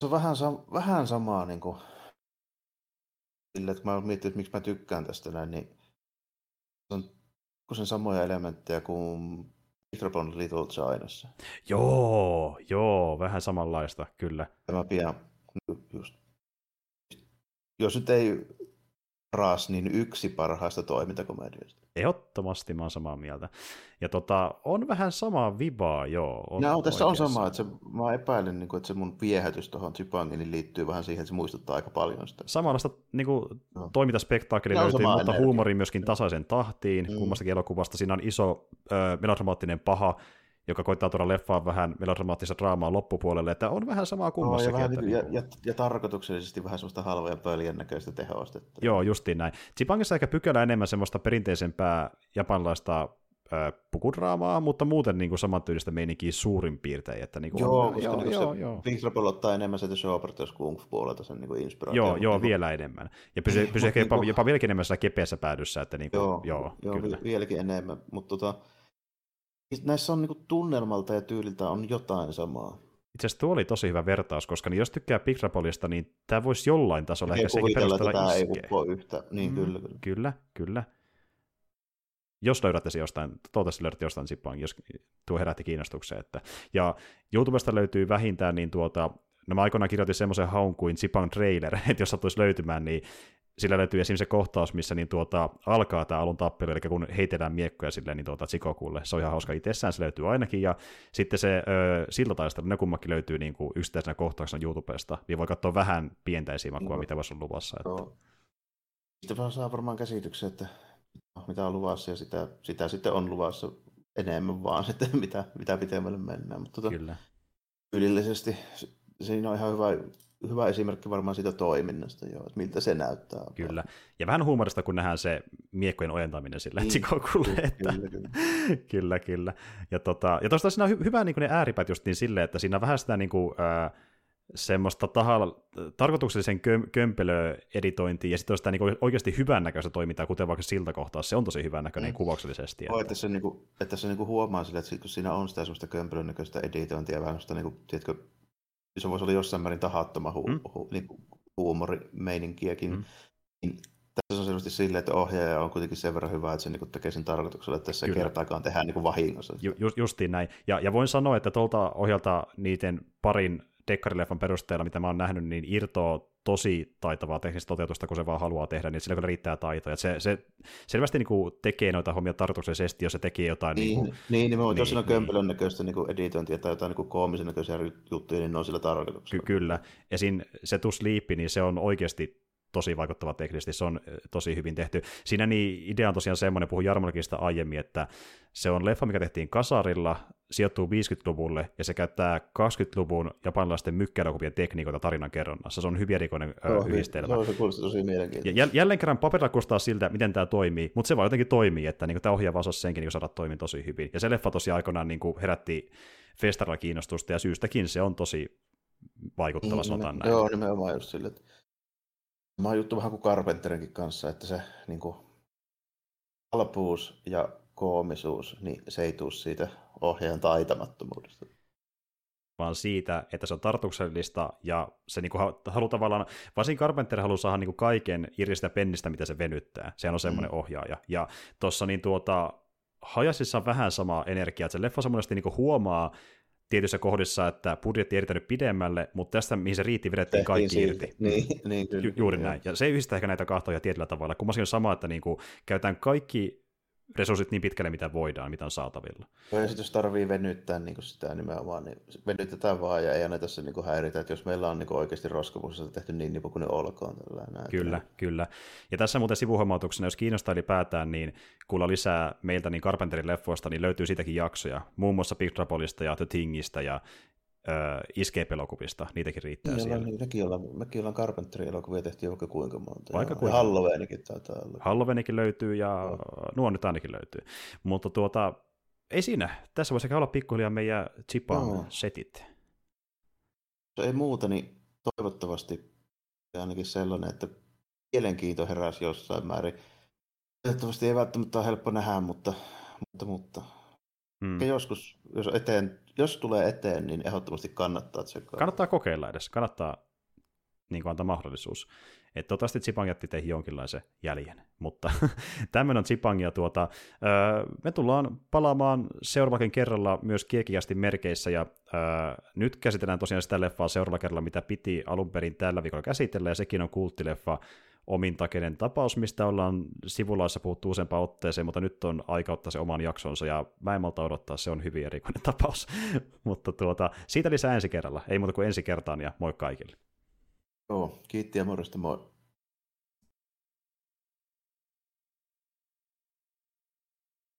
se on vähän, sam, vähän samaa, niin kuin, että mä olen miettinyt, että miksi mä tykkään tästä näin, niin se on sen samoja elementtejä kuin Big Trouble in Little Chinassa. Joo, joo, vähän samanlaista, kyllä. Tämä pian, just, jos nyt ei paras, niin yksi parhaista toimintakomedioista. Ehdottomasti, mä oon samaa mieltä. Ja tota, on vähän samaa vibaa, joo. On no, tässä oikeassa. On samaa, että se, mä epäilen, niin kuin, että se mun viehätys tuohon Zipangiin liittyy vähän siihen, että se muistuttaa aika paljon sitä. Samanlaista niin kuin, no. Toimintaspektaakeli no, löytyy, mutta energia. Huumori myöskin tasaisen tahtiin, mm. kummastakin elokuvasta. Siinä on iso ö, melodramaattinen paha, joka koittaa tuoda leffaan vähän melodramaattista draamaa loppupuolelle, että on vähän samaa kummassakin. No, ja, niin, ja, ja, ja tarkoituksellisesti vähän semmoista halvoja pöljän näköistä tehostetta. Joo, justiin näin. Zipangissa ehkä pykälä enemmän semmoista perinteisempää japanlaista äh, pukudraamaa, mutta muuten niin kuin samantyylistä meininkiä suurin piirtein. Että, niin kuin joo, on, koska joo, niin joo, se joo. Pixrapoli ottaa enemmän sieltä Shopertos Kung-puolelta sen niin inspiraatioon. Joo, joo niin, vielä enemmän. Ja pysyy, pysyy ehkä jopa, jopa vieläkin enemmän siellä kepeässä päädyssä. Että niin kuin, joo, joo, joo kyllä. vieläkin enemmän, mutta tota... Näissä on niinku tunnelmalta ja tyyliltä on jotain samaa. Itse asiassa tuo oli tosi hyvä vertaus, koska niin jos tykkää Pixrapolista, niin tämä voisi jollain tasolla ehkä sekin perustella iskeä. Ei uppoa yhtä, niin mm, kyllä, kyllä. Kyllä, kyllä. Jos löydätte se jostain, toivottavasti löydätte jostain Zipang, jos tuo herätti kiinnostukseen. Että. Ja YouTubesta löytyy vähintään, niin tuota, no mä aikoinaan kirjoitin semmoisen haun kuin Zipang trailer, että jos sattuisi löytymään, niin sillä löytyy esimerkiksi se kohtaus, missä niin tuota, alkaa tämä alun tappelu, eli kun heitellään miekkoja silleen, niin tuota, Chikokulle. Se on ihan hauska itsessään, se löytyy ainakin. Ja sitten se ö, siltataistelu, ne kummakin löytyy niin kuin yksittäisenä kohtauksena YouTubesta, niin voi katsoa vähän pientä esimakua, no, mitä voisi olla luvassa. Että. Sitten vaan saa varmaan käsityksen, että mitä on luvassa, ja sitä, sitä sitten on luvassa enemmän vaan, sitten, mitä, mitä pitemmälle mennään. Mutta tota, kyllä. Ylillisesti siinä on ihan hyvä... Hyvä esimerkki varmaan siitä toiminnasta, joo, että miltä se näyttää. Kyllä, ja vähän huumorista, kun nähdään se miekkojen ojentaminen sillä niin, Chikokulle. Että... Kyllä, kyllä. Kyllä, kyllä. Ja tuosta tota, siinä on hy- hyvä niin kuin ne ääripäät just niin silleen, että siinä on vähän sitä niin kuin, äh, semmoista tahalla, tarkoituksellisen köm- kömpelöeditointia, ja sitten on sitä niin kuin, oikeasti hyvännäköistä toimintaa, kuten vaikka siltakohtaus, se on tosi hyvännäköinen mm. kuvauksellisesti. Että... Että se, niin kuin, että se niin kuin huomaa sille, että kun siinä on sitä semmoista kömpelönäköistä editointia, vähän sitä, niin kuin, tiedätkö, se voisi olla jossain määrin tahattoman hu- mm. hu- niinku huumorimeininkiäkin, mm. niin tässä on selvästi silleen, että ohjaaja on kuitenkin sen verran hyvä, että se niinku tekee sen tarkoituksella, että tässä kertaakaan tehdään niinku vahingossa. Ju- ju- justiin näin. Ja, ja voin sanoa, että tuolta ohjelta niiden parin dekkarileffan perusteella, mitä mä oon nähnyt, niin irtoa tosi taitavaa teknistä toteutusta, kun se vaan haluaa tehdä, niin sillä kyllä riittää taitoja. Se, se selvästi niin kuin tekee noita hommia tarkoituksellisesti, jos se tekee jotain... Niin, niin, kuin, niin, niin, niin jos siinä on kömpelön näköistä niin kuin editointia tai jotain niin kuin koomisen näköisiä juttuja, niin ne on sillä tarkoituksella. Ky- kyllä, ja siinä se To Sleep, niin se on oikeasti tosi vaikuttava teknisesti, se on tosi hyvin tehty. Siinä niin idea on tosiaan semmoinen, puhuin Jarmollakin sitä aiemmin, että se on leffa, mikä tehtiin kasarilla, sijoittuu viisikymmentäluvulle, ja se käyttää kaksikymmentäluvun japanilaisten mykkäilykuvien tekniikoita tarinankerronnassa. Se on hyvin erikoinen oh, yhdistelmä. Joo, se kuulostaa tosi mielenkiintoista. Ja jälleen kerran paperilla kuulostaa siltä, miten tämä toimii, mutta se vaan jotenkin toimii, että niin tämä ohjaava osasi senkin niin saada toimia tosi hyvin. Ja se leffa tosiaan aikoinaan niin herätti festarilla kiinnostusta, ja syystäkin se on tosi vaikuttava, sanotaan näin. Joo, nimenomaan just sille, että mä oon juttu vähän kuin Carpenterinkin kanssa, että se niin kuin, alpuus ja koomisuus, niin se ei tule siitä ohjaajan taitamattomuudesta. Vaan siitä, että se on tartuksellista ja se niin kuin, haluaa tavallaan, varsin Carpenter haluaa saada niin kuin, kaiken iristä pennistä, mitä se venyttää. Sehän on semmoinen mm. ohjaaja. Ja tuossa niin tuota, Hayashissa on vähän samaa energiaa, että se leffa semmoisesti niin huomaa tietyissä kohdissa, että budjetti ei riittänyt pidemmälle, mutta tästä, mihin se riitti, vedettiin tehtiin kaikki siitä irti. Niin, niin, kyllä, Ju- juuri joo. Näin. Ja se yhdistää ehkä näitä kahtoja tietyllä tavalla. Kummaskin on sama, että niinku käytetään kaikki resurssit niin pitkälle, mitä voidaan, mitä on saatavilla. Ja sitten jos tarvii venyttää niin sitä nimenomaan, niin venytetään vaan ja ei anneta se niin häiritä, että jos meillä on niin oikeasti roskapussissa tehty niin nipu kuin ne olkoon. Tällä kyllä, kyllä. Ja tässä muuten sivuhuomautuksena, jos kiinnostaa ylipäätään, niin kuulla lisää meiltä niin Carpenterin leffoista, niin löytyy siitäkin jaksoja, muun muassa Big Troubleista ja The Thingistä ja äh, Escape-elokuvista, niitäkin riittää niin, siellä. Mekin ollaan, mekin ollaan Carpenterin elokuvia tehty vaikka kuinka monta. Vaikka kuinka. Halloweenikin taitaa olla. Halloweenikin löytyy ja no. nuo nyt ainakin löytyy. Mutta tuota, ei siinä. Tässä voisi olla pikkuhiljaa meidän Zipang no. setit. Ei muuta, niin toivottavasti ainakin sellainen, että mielenkiinto heräsi jossain määrin. Toivottavasti ei välttämättä ole helppo nähdä, mutta... mutta, mutta. Hmm. Ja joskus, jos eteen... Jos tulee eteen, niin ehdottomasti kannattaa tsekata. Kannattaa kokeilla edes. Kannattaa niin kuin antaa mahdollisuus. Et toivottavasti Zipang jätti teihin jonkinlaisen jäljen. Mutta tämmöinen on Zipang. Ja tuota, öö, me tullaan palaamaan seuraavakin kerralla myös Geekkikästi merkeissä. Ja öö, nyt käsitellään tosiaan sitä leffaa seuraavalla kerralla, mitä piti alun perin tällä viikolla käsitellä. Ja sekin on kulttileffa Omintakeinen tapaus, mistä ollaan sivulaissa puhuttu useampaan otteeseen, mutta nyt on aika ottaa se oman jaksonsa, ja mä en malta odottaa, se on hyvin erikoinen tapaus. Mutta tuota, siitä lisää ensi kerralla, ei muuta kuin ensi kertaan, ja moi kaikille. Joo, kiitti ja morjesta, moi.